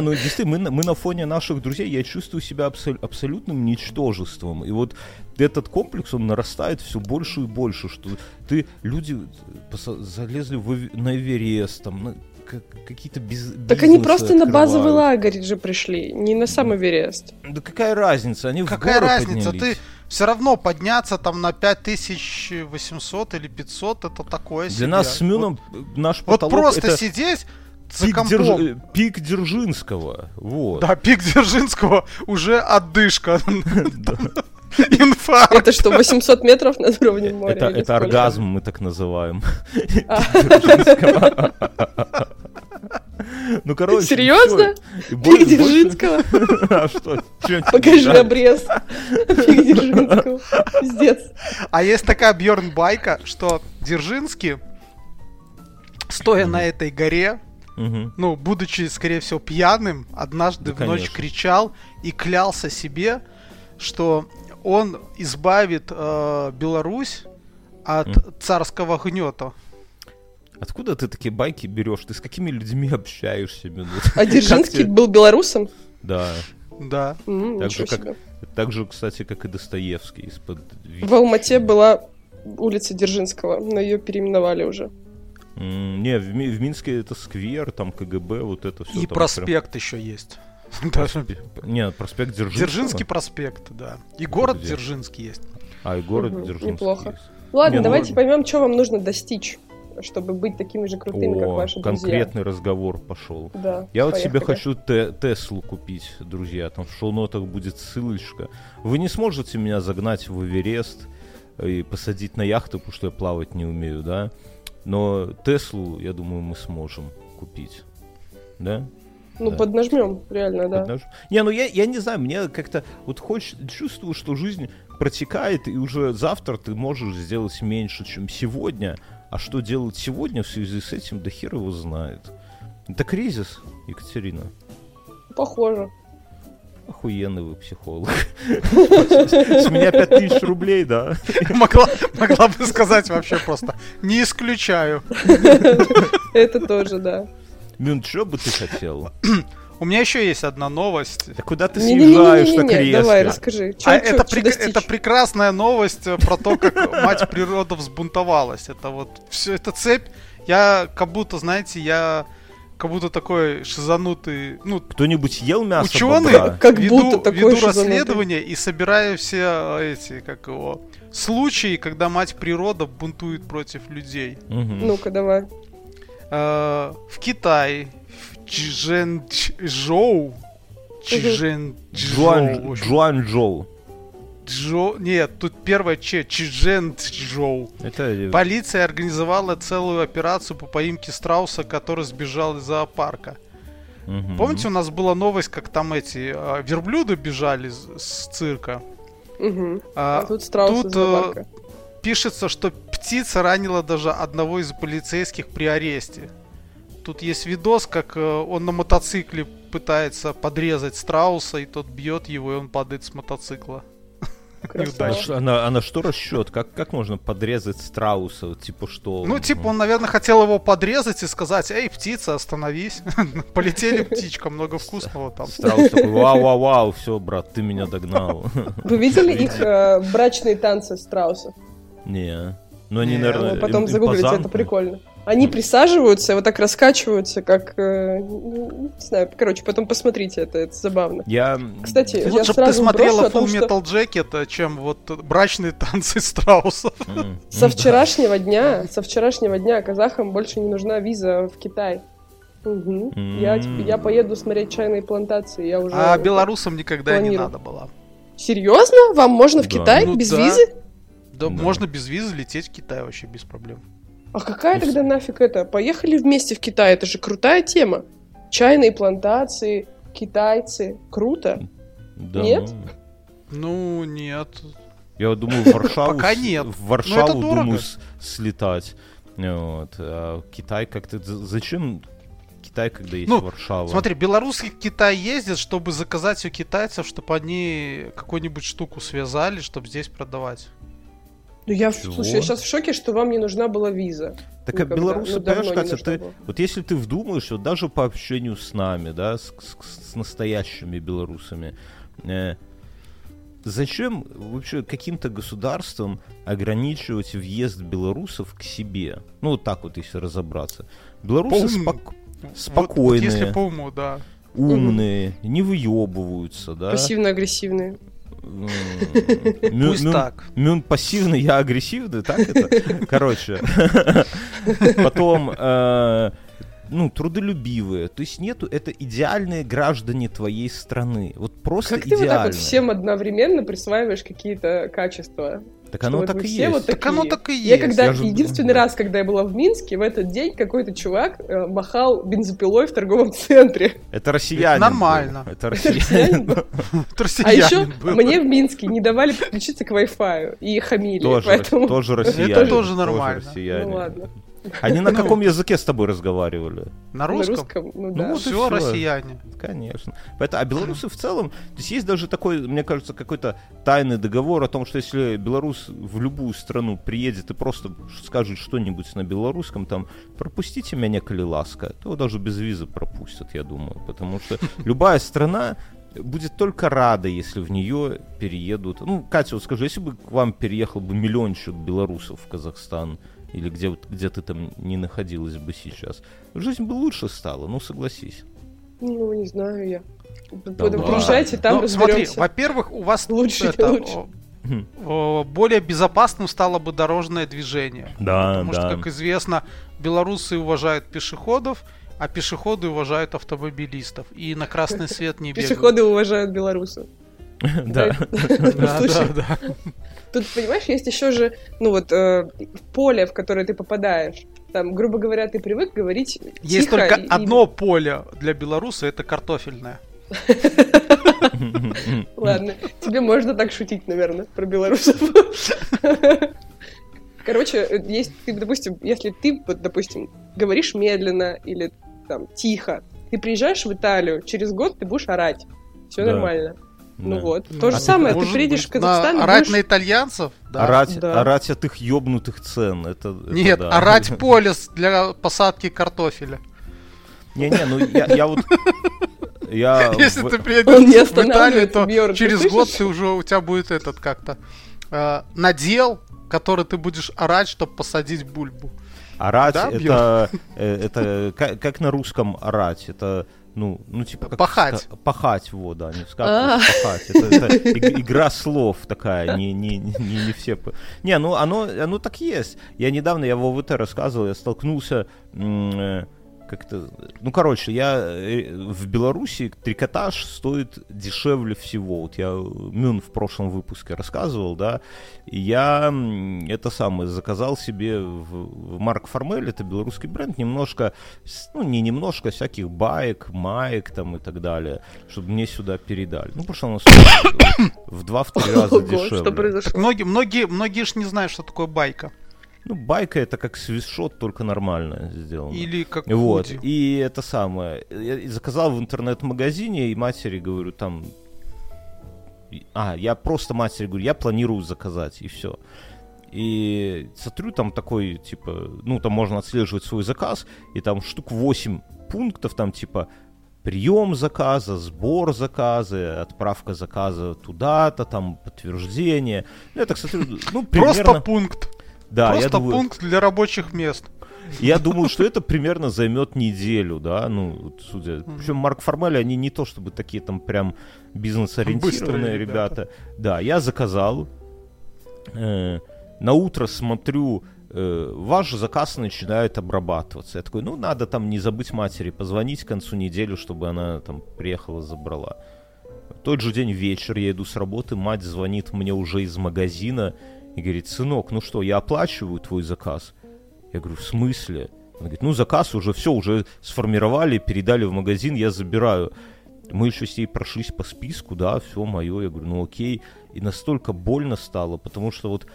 Ну действительно, мы на фоне наших друзей, я чувствую себя абсолютным ничтожеством. И вот этот комплекс, он нарастает все больше и больше, что люди залезли на Эверест, там, какие-то бизнесы. Так они просто открывают. На базовый лагерь же пришли, не на сам Эверест. Да какая разница, они в горы поднялись. Какая разница, ты все равно подняться там на 5800 или 500, это такое себе. Для нас с Мюном наш потолок... Вот просто это... сидеть... Пик Дзержинского. Вот. Да, пик Дзержинского уже отдышка. Инфаркт. Это что, 800 метров над уровнем моря? Это оргазм, мы так называем. Ну, короче. Серьезно? Пик Дзержинского? А что? Покажи обрез. Пик Дзержинского. Пиздец. А есть такая Бьерн-байка, что Дзержинский, стоя на этой горе, ну, будучи, скорее всего, пьяным, однажды в ночь кричал и клялся себе, что он избавит Беларусь от царского гнета. Откуда ты такие байки берешь? Ты с какими людьми общаешься? А Дзержинский был белорусом? Да. Да. Так же, кстати, как и Достоевский. В Алмате была улица Дзержинского, но ее переименовали уже. Не, в Минске это сквер, там КГБ, вот это все. И там проспект прям... еще есть. Не, проспект Дзержинского. Дзержинский проспект, да. И город Дзержинский есть. А, и город Дзержинский неплохо. Есть. Ладно, давайте поймем, что вам нужно достичь, чтобы быть такими же крутыми, как ваши друзья. Конкретный разговор пошел. Да, я вот себе хочу Теслу купить, друзья. Там в шоу-нотах будет ссылочка. Вы не сможете меня загнать в Эверест и посадить на яхту, потому что я плавать не умею, да? Но Теслу, я думаю, мы сможем купить. Да? Ну, да. Поднажмем, реально, да. Не, ну я не знаю, мне как-то вот чувствую, что жизнь протекает, и уже завтра ты можешь сделать меньше, чем сегодня. А что делать сегодня в связи с этим, да хер его знает. Это кризис, Екатерина. Похоже. Охуенный вы психолог. С меня 5000 рублей, да. Могла бы сказать вообще просто. Не исключаю. Это тоже, да. Мюн, что бы ты хотел? У меня еще есть одна новость. Да куда ты съезжаешь на кресле? Давай, расскажи. Это прекрасная новость про то, как мать природа взбунтовалась. Это вот все, эта цепь. Я как будто, знаете, как будто такой шизанутый... Ну, кто-нибудь ел мясо? Ученый, бобра? Как будто такой шизанутый. Веду расследование и собираю все эти, случаи, когда мать природа бунтует против людей. Угу. Ну-ка, давай. В Китае, в Чжуанчжоу. Нет, тут первое Ч. Чжэнчжоу. Полиция организовала целую операцию по поимке страуса, который сбежал из зоопарка. Угу. Помните, у нас была новость, как там эти верблюды бежали с цирка? Угу. А тут страус из зоопарка. Пишется, что птица ранила даже одного из полицейских при аресте. Тут есть видос, как он на мотоцикле пытается подрезать страуса, и тот бьет его, и он падает с мотоцикла. А на что расчет? Как можно подрезать страуса? Типа что? Ну, типа, он, наверное, хотел его подрезать и сказать: «Эй, птица, остановись! Полетели птичка, много вкусного там». Страус такой: «Вау-вау-вау, все, брат, ты меня догнал». Вы видели их брачные танцы страусов? Не. Ну, они, наверное, потом загуглите, это прикольно. Они присаживаются, вот так раскачиваются, как... не знаю, короче, потом посмотрите, это забавно. Кстати, я сразу брошу о том, что... Лучше бы ты смотрела Full Metal Jacket, чем вот брачные танцы страусов. Со вчерашнего дня казахам больше не нужна виза в Китай. Угу. Я поеду смотреть чайные плантации, я уже... А белорусам никогда не надо было. Серьезно? Вам можно в Китай без визы? Да, можно без визы лететь в Китай вообще без проблем. А какая тогда нафиг это? Поехали вместе в Китай, это же крутая тема. Чайные плантации, китайцы, круто. Да. Нет? Ну, нет. Я думаю, в Варшаву... Пока нет. В Варшаву, думаю, слетать. Вот. А Китай как-то... Зачем Китай, когда есть Варшава? Смотри, белорусский Китай ездит, чтобы заказать у китайцев, чтобы они какую-нибудь штуку связали, чтобы здесь продавать. Ну я сейчас в шоке, что вам не нужна была виза. Так никогда. Белорусы, понимаешь, Катя, вот если ты вдумаешься, вот даже по общению с нами, да, с настоящими белорусами, зачем вообще каким-то государством ограничивать въезд белорусов к себе? Ну вот так вот, если разобраться. Белорусы спокойные, вот если по уму, да. Умные, не выебываются, да. Пассивно-агрессивные. Пусть так. Мюн пассивный, я агрессивный, так это? Короче. Потом, трудолюбивые. То есть нету, это идеальные граждане твоей страны. Вот просто идеальные. Как ты вот так вот всем одновременно присваиваешь какие-то качества? Так оно так и есть. Единственный раз, когда я была в Минске, в этот день какой-то чувак махал бензопилой в торговом центре. Это россиянин. Нормально. Это россиянин. А еще мне в Минске не давали подключиться к Wi-Fi и хамили. Тоже россиянин. Это тоже нормально. Ну ладно. Они на каком языке с тобой разговаривали? На русском. Ну, все россияне. Конечно. А белорусы в целом... То есть есть даже такой, мне кажется, какой-то тайный договор о том, что если белорус в любую страну приедет и просто скажет что-нибудь на белорусском, там, пропустите меня, коли ласка, то даже без визы пропустят, я думаю. Потому что любая страна будет только рада, если в нее переедут... Ну, Катя, вот скажи, если бы к вам переехал бы миллиончик белорусов в Казахстан, или где ты там не находилась бы сейчас, жизнь бы лучше стала, ну согласись. Ну, не знаю я. Приезжайте, там разберемся. Смотри, во-первых, у вас более безопасным стало бы дорожное движение. Да, потому что, как известно, белорусы уважают пешеходов, а пешеходы уважают автомобилистов. И на красный свет не бегают. Пешеходы уважают белорусов. Да. Тут, понимаешь, есть еще же, поле, в которое ты попадаешь. Там, грубо говоря, ты привык говорить тихо. Есть только одно поле для белоруса, это картофельное. Ладно, тебе можно так шутить, наверное, про белорусов. Короче, если ты, допустим, говоришь медленно или там тихо, ты приезжаешь в Италию, через год ты будешь орать. все нормально. Ну вот, то же самое, ты приедешь в Казахстан... Орать на итальянцев? Орать от их ёбнутых цен. Нет, орать полис для посадки картофеля. Не-не, ну я вот... Если ты приедешь в Италию, то через год ты уже, у тебя будет этот как-то надел, который ты будешь орать, чтобы посадить бульбу. Орать, да, это как на русском орать, это... Ну, типа... Как пахать. Пахать, вот, да, не вскакивать, пахать. Это игра слов такая, не все... Не, ну, оно так есть. Я недавно, я в ОВТ рассказывал, я столкнулся... Как-то... Ну, короче, в Беларуси трикотаж стоит дешевле всего. Вот я Мюн в прошлом выпуске рассказывал, да. И я заказал себе в Mark Formelle, это белорусский бренд, немножко, ну, не немножко, всяких баек, маек там и так далее, чтобы мне сюда передали. Ну, потому что оно стоит в 2-3 раза дешевле. Что произошло? Многие ж не знают, что такое байка. Ну, байка — это как свитшот, только нормально сделано. Или как худи. Вот, и это самое. Я заказал в интернет-магазине, и матери говорю, там... я просто матери говорю, я планирую заказать, и все. И смотрю, там такой, типа... Ну, там можно отслеживать свой заказ, и там штук 8 пунктов, там, типа... Прием заказа, сбор заказа, отправка заказа туда-то, там, подтверждение. Я так смотрю, ну, примерно... Просто пункт. Да, Просто пункт для рабочих мест. Я думаю, что это примерно займет неделю, да, ну, судя. Причем Mark Formelle, они не то чтобы такие там прям бизнес-ориентированные ребята. Да, я заказал. На утро смотрю, ваш заказ начинает обрабатываться. Я такой, ну, надо там не забыть матери позвонить к концу недели, чтобы она там приехала, забрала. В тот же день вечер я иду с работы, мать звонит мне уже из магазина. И говорит, сынок, ну что, я оплачиваю твой заказ? Я говорю, в смысле? Она говорит, ну заказ уже все, уже сформировали, передали в магазин, я забираю. Мы еще с ней прошлись по списку, да, все мое. Я говорю, ну окей. И настолько больно стало, потому что вот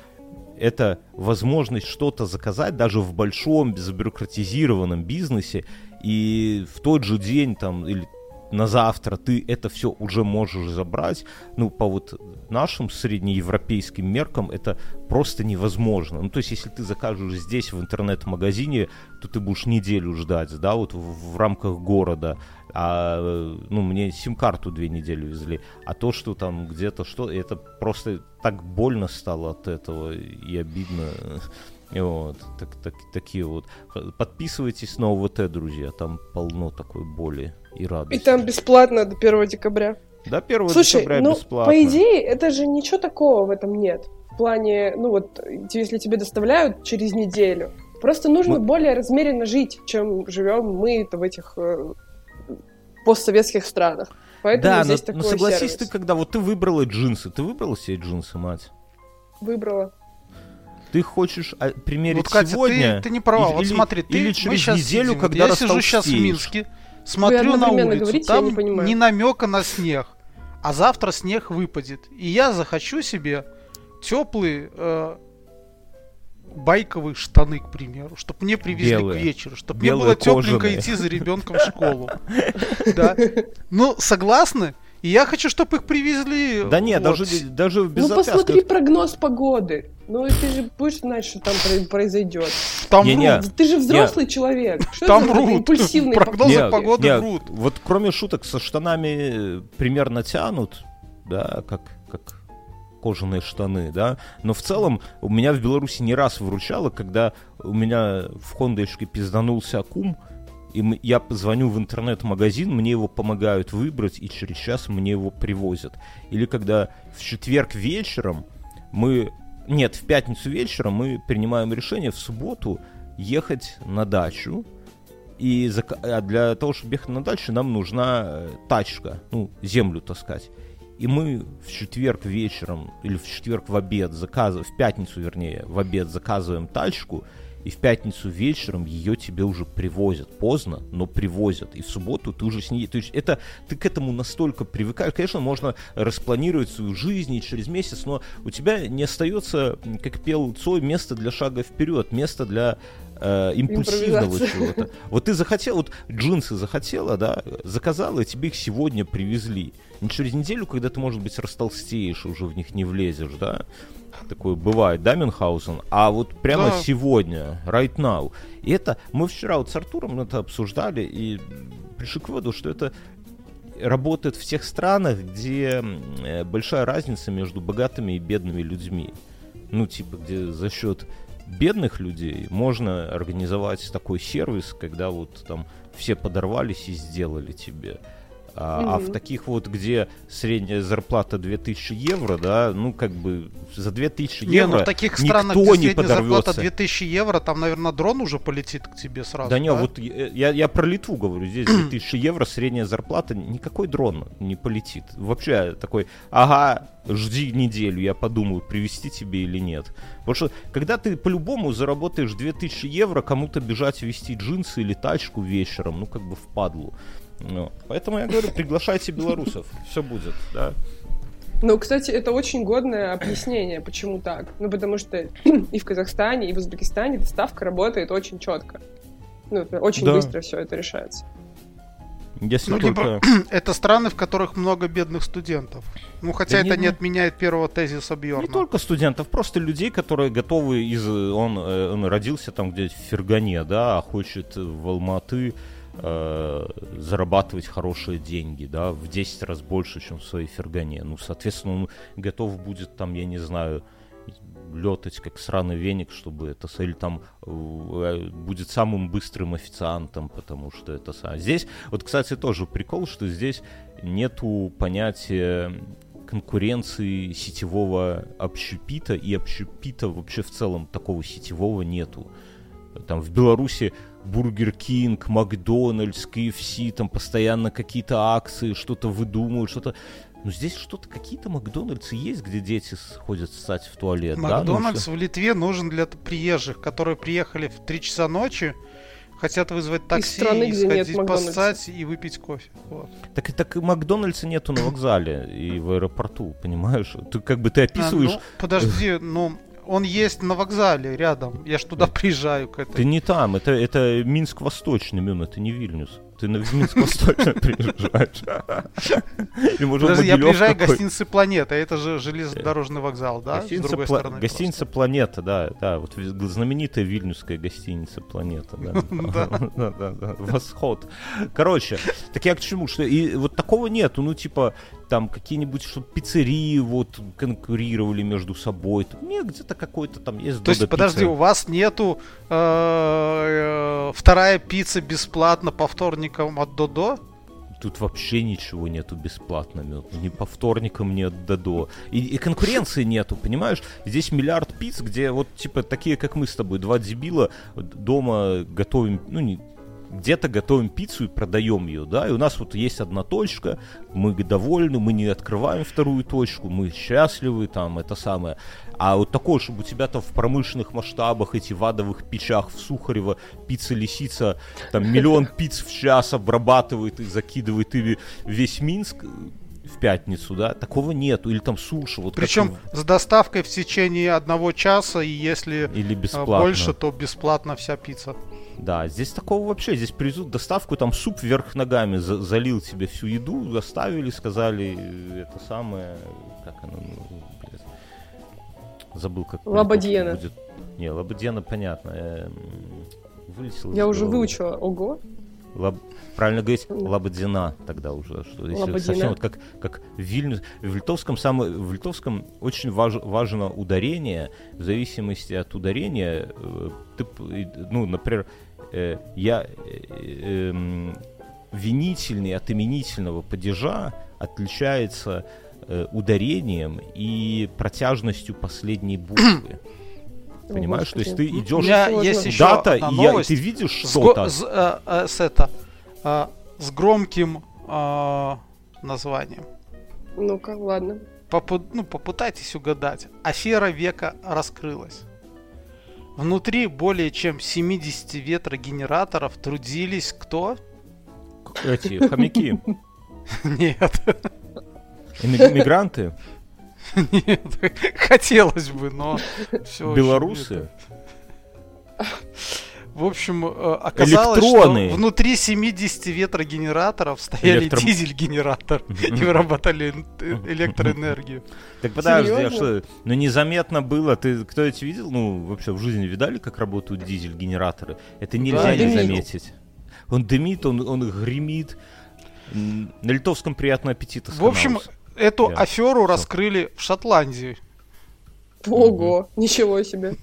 эта возможность что-то заказать даже в большом, забюрократизированном бизнесе, и в тот же день там, или на завтра ты это все уже можешь забрать, ну, по вот нашим среднеевропейским меркам это просто невозможно. Ну, то есть, если ты закажешь здесь в интернет-магазине, то ты будешь неделю ждать, да, вот в рамках города. Ну, мне сим-карту 2 недели везли, а то, что там где-то что, это просто так больно стало от этого и обидно. Вот, такие вот. Подписывайтесь на ОВТ, друзья, там полно такой боли и радости. И там бесплатно до 1 декабря. До 1 декабря бесплатно. По идее, это же ничего такого в этом нет. В плане, ну вот, если тебе доставляют через неделю, просто нужно более размеренно жить, чем живем мы в этих постсоветских странах. Поэтому да, здесь такой сервис. Да, но согласись ты, когда вот ты выбрала джинсы, ты выбрала себе джинсы, мать? Выбрала. Ты хочешь примерить вот, Катя, сегодня? Ты не права. Вот смотри, или через неделю, сидим, когда растолстеешь. Я сижу сейчас в Минске, смотрю на улицу, говорите, там не намека на снег. А завтра снег выпадет. И я захочу себе теплые байковые штаны, к примеру, чтобы мне привезли белые к вечеру, чтобы мне было тепленько идти за ребенком в школу. Ну, согласны? И я хочу, чтобы их привезли. Да нет, вот. даже без отвязки. Ну посмотри прогноз погоды. Ну и ты же будешь знать, что там произойдет. Там врут. Ты же взрослый человек. Что там врут. Прогнозы погоды врут. Вот кроме шуток, со штанами примерно тянут, да, как кожаные штаны, да. Но в целом у меня в Беларуси не раз выручало, когда у меня в Хондочке пизданулся аккум. И я позвоню в интернет-магазин, мне его помогают выбрать, и через час мне его привозят. Или когда в четверг вечером в пятницу вечером мы принимаем решение в субботу ехать на дачу. И для того, чтобы ехать на дачу, нам нужна тачка, ну, землю таскать. И мы в четверг вечером, или в четверг в обед заказываем, в пятницу, вернее, в обед заказываем тачку. И в пятницу вечером ее тебе уже привозят. Поздно, но привозят. И в субботу ты уже с ней... То есть ты к этому настолько привыкаешь. Конечно, можно распланировать свою жизнь и через месяц, но у тебя не остается, как пел Цой, места для шага вперед, места для импульсивного чего-то. Вот ты захотела, вот джинсы захотела, да, заказала, и тебе их сегодня привезли. Не через неделю, когда ты, может быть, растолстеешь, уже в них не влезешь, да. Такое бывает, да, Мюнхгаузен? А вот прямо сегодня, right now. И это, мы вчера вот с Артуром это обсуждали и пришли к выводу, что это работает в тех странах, где большая разница между богатыми и бедными людьми. Ну, типа, где за счет бедных людей можно организовать такой сервис, когда вот там все подорвались и сделали тебе. А в таких вот, где средняя зарплата 2000 евро, да, ну как бы за 2000 евро никто не подорвется. Не, ну в таких странах, где средняя зарплата 2000 евро, там, наверное, дрон уже полетит к тебе сразу. Да не, вот я про Литву говорю, здесь 2000 евро, средняя зарплата, никакой дрон не полетит. Вообще такой, ага, жди неделю, я подумаю, привезти тебе или нет. Потому что, когда ты по-любому заработаешь 2000 евро, кому-то бежать везти джинсы или тачку вечером, ну как бы впадлу. Ну, поэтому я говорю, приглашайте белорусов, все будет, да. Ну, кстати, это очень годное объяснение, почему так. Ну, потому что и в Казахстане, и в Узбекистане доставка работает очень четко. Ну, очень быстро все это решается. Если только... Это страны, в которых много бедных студентов. Ну, хотя это не отменяет первого тезиса Бьерна. Не только студентов, просто людей, которые готовы из... Он родился там где-то в Фергане, да, а хочет в Алматы... зарабатывать хорошие деньги, да, в 10 раз больше, чем в своей Фергане. Ну, соответственно, он готов будет там, я не знаю, летать как сраный веник, чтобы это... Или там будет самым быстрым официантом, потому что это... Здесь, вот, кстати, тоже прикол, что здесь нету понятия конкуренции сетевого общепита, и общепита вообще в целом такого сетевого нету. Там в Беларуси Бургер Кинг, Макдональдс, KFC, там постоянно какие-то акции, что-то выдумывают, что-то... Ну, здесь что-то, какие-то Макдональдсы есть, где дети ходят ссать в туалет, Макдональдс в Литве нужен для приезжих, которые приехали в 3 часа ночи, хотят вызвать такси, страны, сходить поссать и выпить кофе. Вот. Так и Макдональдса нету на вокзале и в аэропорту, понимаешь? Ты как бы ты описываешь... ну, подожди, он есть на вокзале рядом. Я ж туда приезжаю к этой. Ты не там, это Минск Восточный, Мюн, это не Вильнюс. Ты на Минск Восточный приезжаешь. Подожди, я приезжаю к гостинице «Планета», это же железнодорожный вокзал, да? Гостиница «Планета», да. Вот знаменитая вильнюсская гостиница «Планета», да. Восход. Короче, так я к чему? Что и вот такого нету, ну типа... Там какие-нибудь, чтобы пиццерии вот конкурировали между собой. Нет, где-то какой-то там есть додо пицца. То есть, подожди, у вас нету вторая пицца бесплатно по вторникам от Додо? Тут вообще ничего нету бесплатно, ни по вторникам, ни от Додо. И конкуренции нету, понимаешь? Здесь миллиард пицц, где вот типа такие, как мы с тобой, два дебила, дома готовим, где-то готовим пиццу и продаем ее, да, и у нас вот есть одна точка, мы довольны, мы не открываем вторую точку, мы счастливы, там, это самое. А вот такое, чтобы у тебя там в промышленных масштабах, эти в адовых печах, в Сухарево, пицца-лисица, там, 1 миллион пиц в час обрабатывает и закидывает или весь Минск в пятницу, да, такого нету, или там суши. Вот причем с доставкой в течение 1 часа, и если больше, то бесплатно вся пицца. Да, здесь такого вообще, здесь привезут доставку, там суп вверх ногами залил тебе всю еду, доставили, сказали, это самое, как оно, блядь, забыл, как... Лободьена. Не, Лободьена, понятно, вылетело. Я уже выучила, ого. Правильно говорить, Лободьина тогда уже, что если совсем вот как Вильнюс. В литовском очень важно ударение, в зависимости от ударения, например, я винительный от именительного падежа отличается ударением и протяжностью последней буквы. Понимаешь, то есть ты идешь куда-то, и ты видишь что-то. С громким названием. Ну-ка, ладно. Попытайтесь угадать. Афера века раскрылась. Внутри более чем 70 ветрогенераторов трудились кто? Эти хомяки. Нет. Иммигранты? Нет, хотелось бы, но... Белорусы? В общем, оказалось, электроны. Что внутри 70 ветрогенераторов стояли дизель-генератор и вырабатывали электроэнергию. Так подожди, а что? Ну незаметно было. Ты кто это видел? Ну, вообще в жизни видали, как работают дизель-генераторы? Это нельзя не заметить. Он дымит, он гремит. На литовском приятного аппетита. В общем, эту аферу раскрыли в Шотландии. Ого, ничего себе.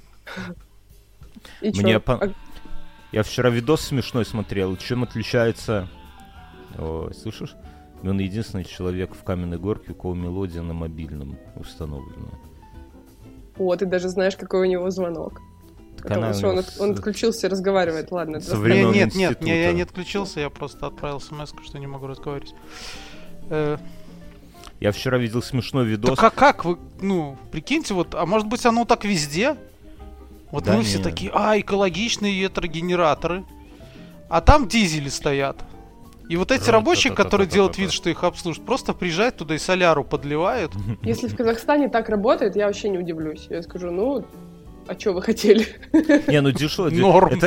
Мне Я вчера видос смешной смотрел. Чем отличается... Ой, слышишь? Он единственный человек в Каменной Горке, у кого мелодия на мобильном установлена. О, ты даже знаешь, какой у него звонок. Потому что он отключился и разговаривает. Ладно, нет, я не отключился, я просто отправил смс, что не могу разговаривать. Я вчера видел смешной видос. Так а как вы, прикиньте, вот, а может быть оно так везде? Вот да мы все такие, экологичные ветрогенераторы. А там дизели стоят. И вот эти рабочие, которые делают вид, что их обслуживают, просто приезжают туда и соляру подливают. Если в Казахстане так работает, я вообще не удивлюсь. Я скажу, а что вы хотели? Не, дешево.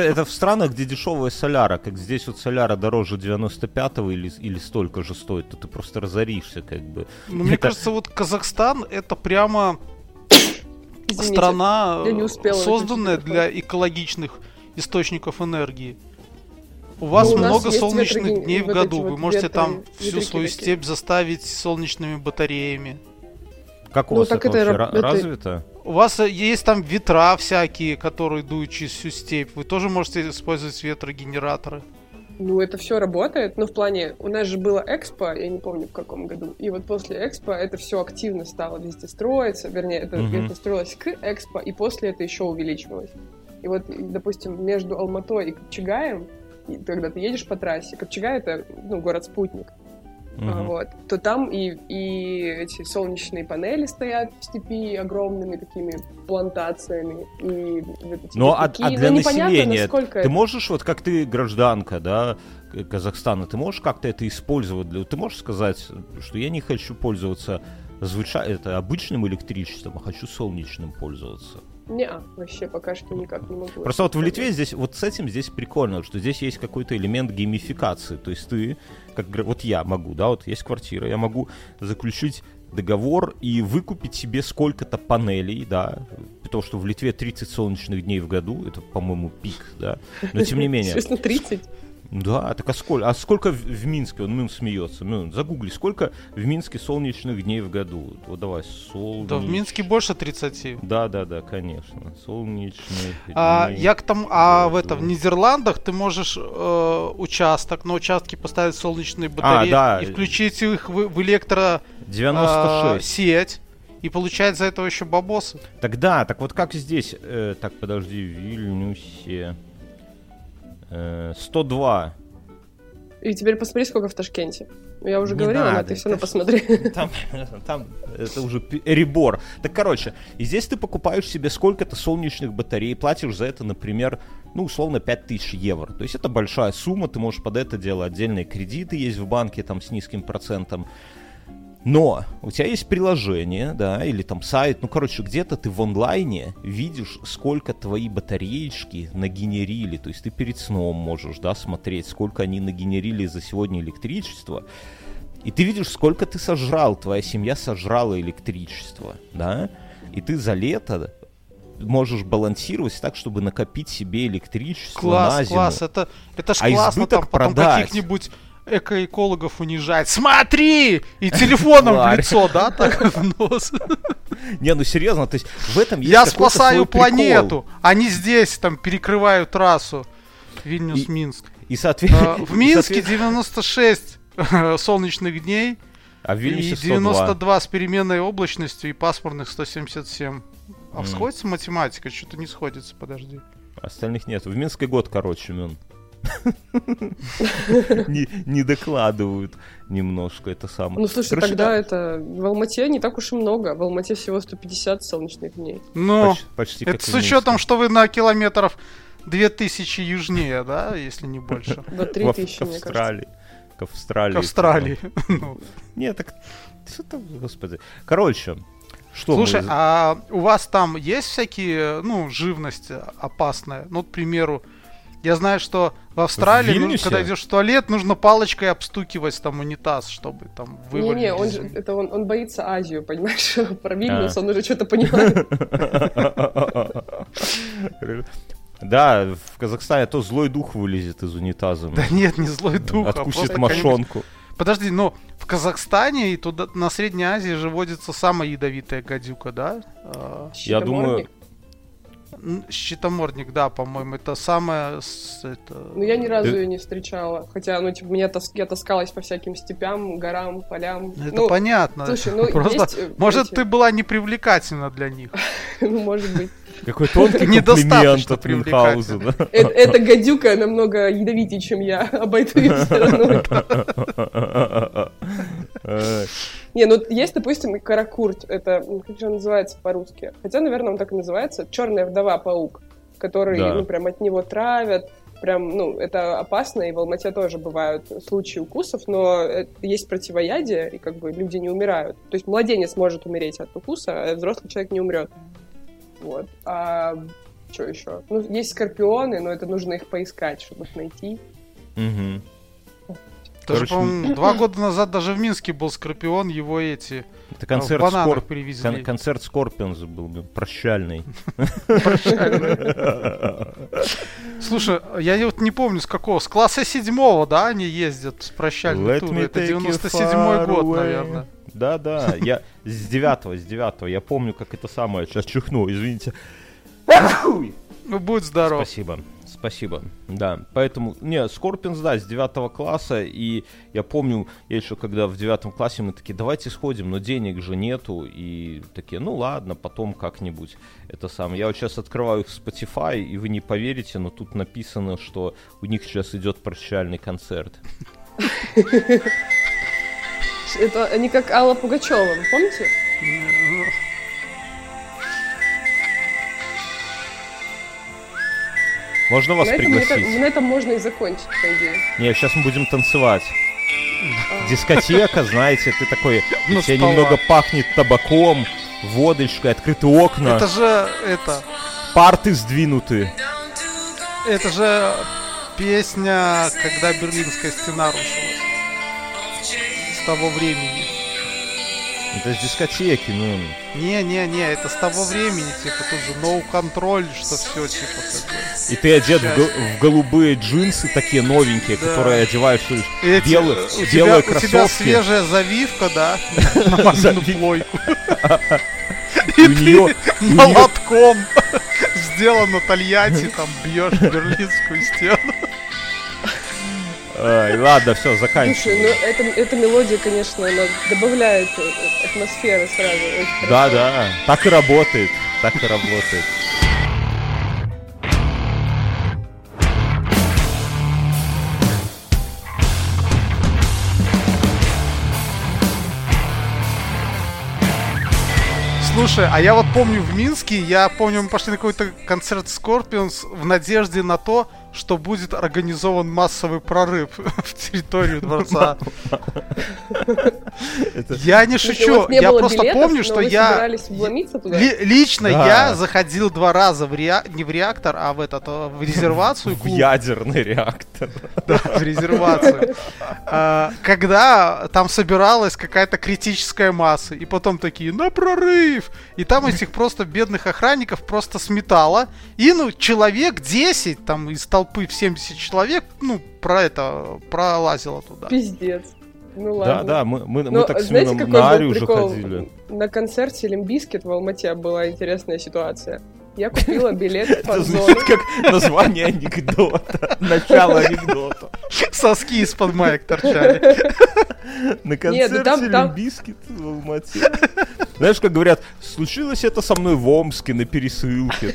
Это в странах, где дешевая соляра. Как здесь вот соляра дороже 95-го или столько же стоит, то ты просто разоришься как бы. Мне кажется, вот Казахстан это прямо... Извините, страна, созданная для экологичных источников энергии. У вас много солнечных дней в году. Вы можете там всю свою степь заставить солнечными батареями. Как у вас это вообще развито? У вас есть там ветра всякие, которые дуют через всю степь. Вы тоже можете использовать ветрогенераторы. Это все работает, но в плане... У нас же было Экспо, я не помню в каком году, и вот после Экспо это все активно стало везде строиться, вернее, это везде строилось к Экспо, и после это еще увеличивалось. И вот, допустим, между Алматой и Копчегаем, когда ты едешь по трассе, Копчегай — это, город-спутник, то там и эти солнечные панели стоят в степи огромными такими плантациями. И для населения ты можешь, вот как ты гражданка, Казахстана, ты можешь как-то это использовать? Ты можешь сказать, что я не хочу пользоваться обычным электричеством, а хочу солнечным пользоваться? Неа, вообще пока что никак не могу. Просто вот в Литве здесь, вот с этим здесь прикольно, что здесь есть какой-то элемент геймификации. То есть ты, вот я могу, вот есть квартира, я могу заключить договор и выкупить себе сколько-то панелей, потому что в Литве 30 солнечных дней в году, это, по-моему, пик, но тем не менее... Честно, 30? Да, так а сколько в Минске, Мюн смеется, загугли, сколько в Минске солнечных дней в году, давай, солнечных... Да, в Минске больше 30. Да, конечно, солнечных дней. Я к тому, в Нидерландах ты можешь на участке поставить солнечные батареи и включить их в электро... 96. Сеть. И получать за этого еще бабосы. Так вот как здесь, Вильнюсе... 102. И теперь посмотри, сколько в Ташкенте. Я уже говорила, но ты все равно посмотри. Там это уже перебор. Так, и здесь ты покупаешь себе сколько-то солнечных батарей, платишь за это, например, условно 5000 евро. То есть это большая сумма, ты можешь под это дело отдельные кредиты есть в банке там с низким процентом. Но у тебя есть приложение, или там сайт, где-то ты в онлайне видишь, сколько твои батареечки нагенерили, то есть ты перед сном можешь, смотреть, сколько они нагенерили за сегодня электричество, и ты видишь, сколько ты сожрал, твоя семья сожрала электричество, и ты за лето можешь балансировать так, чтобы накопить себе электричество на зиму. Класс, это ж классно, там потом каких-нибудь... экоэкологов унижать. Смотри! И телефоном в лицо, так в нос. Не, серьезно, то есть в этом есть. Я спасаю планету. Они здесь там перекрывают трассу. Вильнюс-Минск. В Минске 96 солнечных дней. А в Вильнюсе 92 с переменной облачностью и пасмурных 177. А сходится математика? Что-то не сходится, подожди. Остальных нет. В Минске год, Мюн. Не докладывают немножко это самое. Слушай, тогда это в Алмате не так уж и много. В Алмате всего 150 солнечных дней. Почти это с учетом, что вы на километров 2000 южнее, если не больше. До 3000, мне кажется. К Австралии. Нет, так что там, господи. Слушай, а у вас там есть всякие, живность опасная? Ну, к примеру, Я знаю, что в Австралии, когда идешь в туалет, нужно палочкой обстукивать там унитаз, чтобы там вывалить. Не-не, он боится Азию, понимаешь? Про Вильнюс он уже что-то понимает. Да, в Казахстане то злой дух вылезет из унитаза. Да нет, не злой дух. Откусит мошонку. Подожди, но в Казахстане и туда, на Средней Азии же водится самая ядовитая гадюка, да? Я думаю... Щитомордник, да, по-моему, это самое... Ну, я ни разу ее не встречала. Хотя, ну, типа, я таскалась по всяким степям, горам, полям. Это понятно. Слушай, просто... есть... Может, ты была непривлекательна для них. Ну, может быть. Какой тонкий комплимент от Мюнхгаузена. Эта гадюка намного ядовитее, чем я. Обойду ее стороной. Не, ну есть, допустим, каракурт. Это, как же он называется по-русски? Хотя, наверное, он так и называется. Черная вдова-паук, который, ну, прям от него травят. Прям, ну, это опасно, и в Алмате тоже бывают случаи укусов, но есть противоядие, и как бы люди не умирают. То есть младенец может умереть от укуса, а взрослый человек не умрет. Вот. А что еще? Ну, есть скорпионы, но это нужно их поискать, чтобы их найти. Угу. Тоже, по-моему, 2 года назад даже в Минске был скорпион, его эти... Это концерт Scorpions. Концерт Scorpions был бы прощальный. Слушай, я вот не помню, с какого. С класса 7-го, да, они ездят с прощальной туры. Это 97-й год, наверное. Да-да, я с 9-го. Я помню, как это самое. Сейчас чихну, извините. Ну, будь здоров. Спасибо. Да, поэтому... Не, Scorpions, да, с 9 класса, и я помню, я еще когда в 9 классе мы такие, давайте сходим, но денег же нету, и такие, ну ладно, потом как-нибудь это самое. Я вот сейчас открываю их в Spotify, и вы не поверите, но тут написано, что у них сейчас идет прощальный концерт. Это они как Алла Пугачева, вы помните? Можно вас пригласить? На этом можно и закончить, по идее. Не, сейчас мы будем танцевать. Дискотека, знаете, ты такой... Тебя немного пахнет табаком, водочкой, открыты окна. Это же... Парты сдвинуты. Это же песня, когда Берлинская стена рушилась. С того времени. Это с дискотеки, ну... Не, это с того времени, типа, тут же ноу-контроль, что все, типа, такое. И ты одет в голубые джинсы, такие новенькие, да, которые одеваешь в белые кроссовки. У тебя свежая завивка, да, на мамину плойку. И ты молотком сделано Тольятти, там, бьешь Берлинскую стену. Ладно, все, заканчиваем. Слушай, ну эта мелодия, конечно, она добавляет атмосферы сразу. Да, так и работает. Слушай, а я вот помню в Минске, мы пошли на какой-то концерт Scorpions в надежде на то, что будет организован массовый прорыв в территорию дворца. Я не шучу, я просто помню, что я... Лично я заходил 2 раза не в реактор, а в резервацию. В ядерный реактор. Да, в резервацию. Когда там собиралась какая-то критическая масса, и потом такие, на прорыв! И там этих просто бедных охранников просто сметало. И, ну, человек 10 там из толпы в 70 человек, ну, пролазило туда. Пиздец. Ну ладно. Да, мы так с Мином на Арию уже ходили. На концерте Limp Bizkit в Алмате была интересная ситуация. Я купила билет по зону. Это как название анекдота. Начало анекдота. Соски из-под маек торчали. На концерте Limp Bizkit в Алмате. Знаешь, как говорят, случилось это со мной в Омске на пересылке.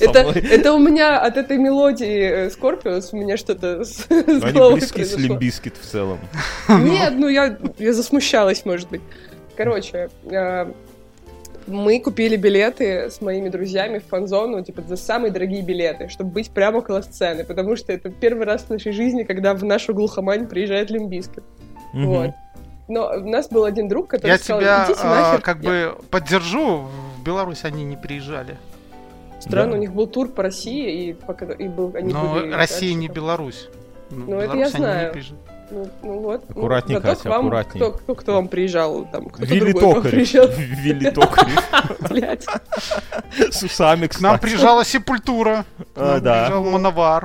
Это у меня от этой мелодии Scorpions у меня что-то с головой. Они близки с Limp Bizkit в целом. Нет, ну я засмущалась, может быть. Короче, мы купили билеты с моими друзьями в фан-зону, типа, за самые дорогие билеты, чтобы быть прямо около сцены, потому что это первый раз в нашей жизни, когда в нашу глухомань приезжает Limp Bizkit. Mm-hmm. Вот. Но у нас был один друг, который сказал, идите нахер. Я тебя поддержу, в Беларусь они не приезжали. Странно, да. У них был тур по России, они были... Но Россия не Беларусь. Ну, это я знаю. Ну вот. Аккуратней, Катя, аккуратней. Кто к вам приезжал? Там, кто-то Вилли Токарев. Вилли Токарев. Блядь. С усами, кстати. Нам приезжала Sepultura. Нам приезжал Manowar.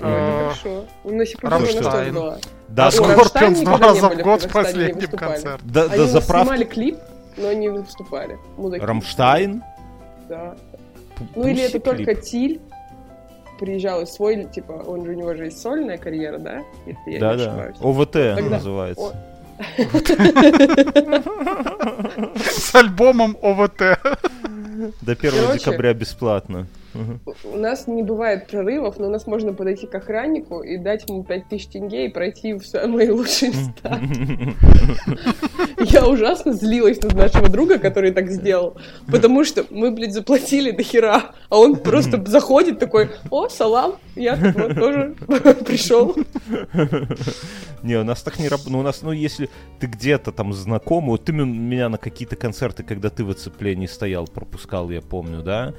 Хорошо. Rammstein. Да, Scorpions 2 раза в год в последнем концерте. Они снимали клип, но они не выступали. Rammstein? Да. Ну или это только Тиль. Приезжал и свой, у него же есть сольная карьера, да? Да-да, ОВТ тогда... называется. С альбомом ОВТ. До 1 декабря бесплатно. У нас не бывает прорывов, но у нас можно подойти к охраннику и дать ему 5000 тенге и пройти в самые лучшие места. Я ужасно злилась на нашего друга, который так сделал, потому что мы, блядь, заплатили до хера, а он просто заходит такой: «О, салам, я тут вот тоже пришел». Не, у нас так не работает. Ну, если ты где-то там знакомый, вот ты меня на какие-то концерты, когда ты в оцеплении стоял, пропускал, я помню, да?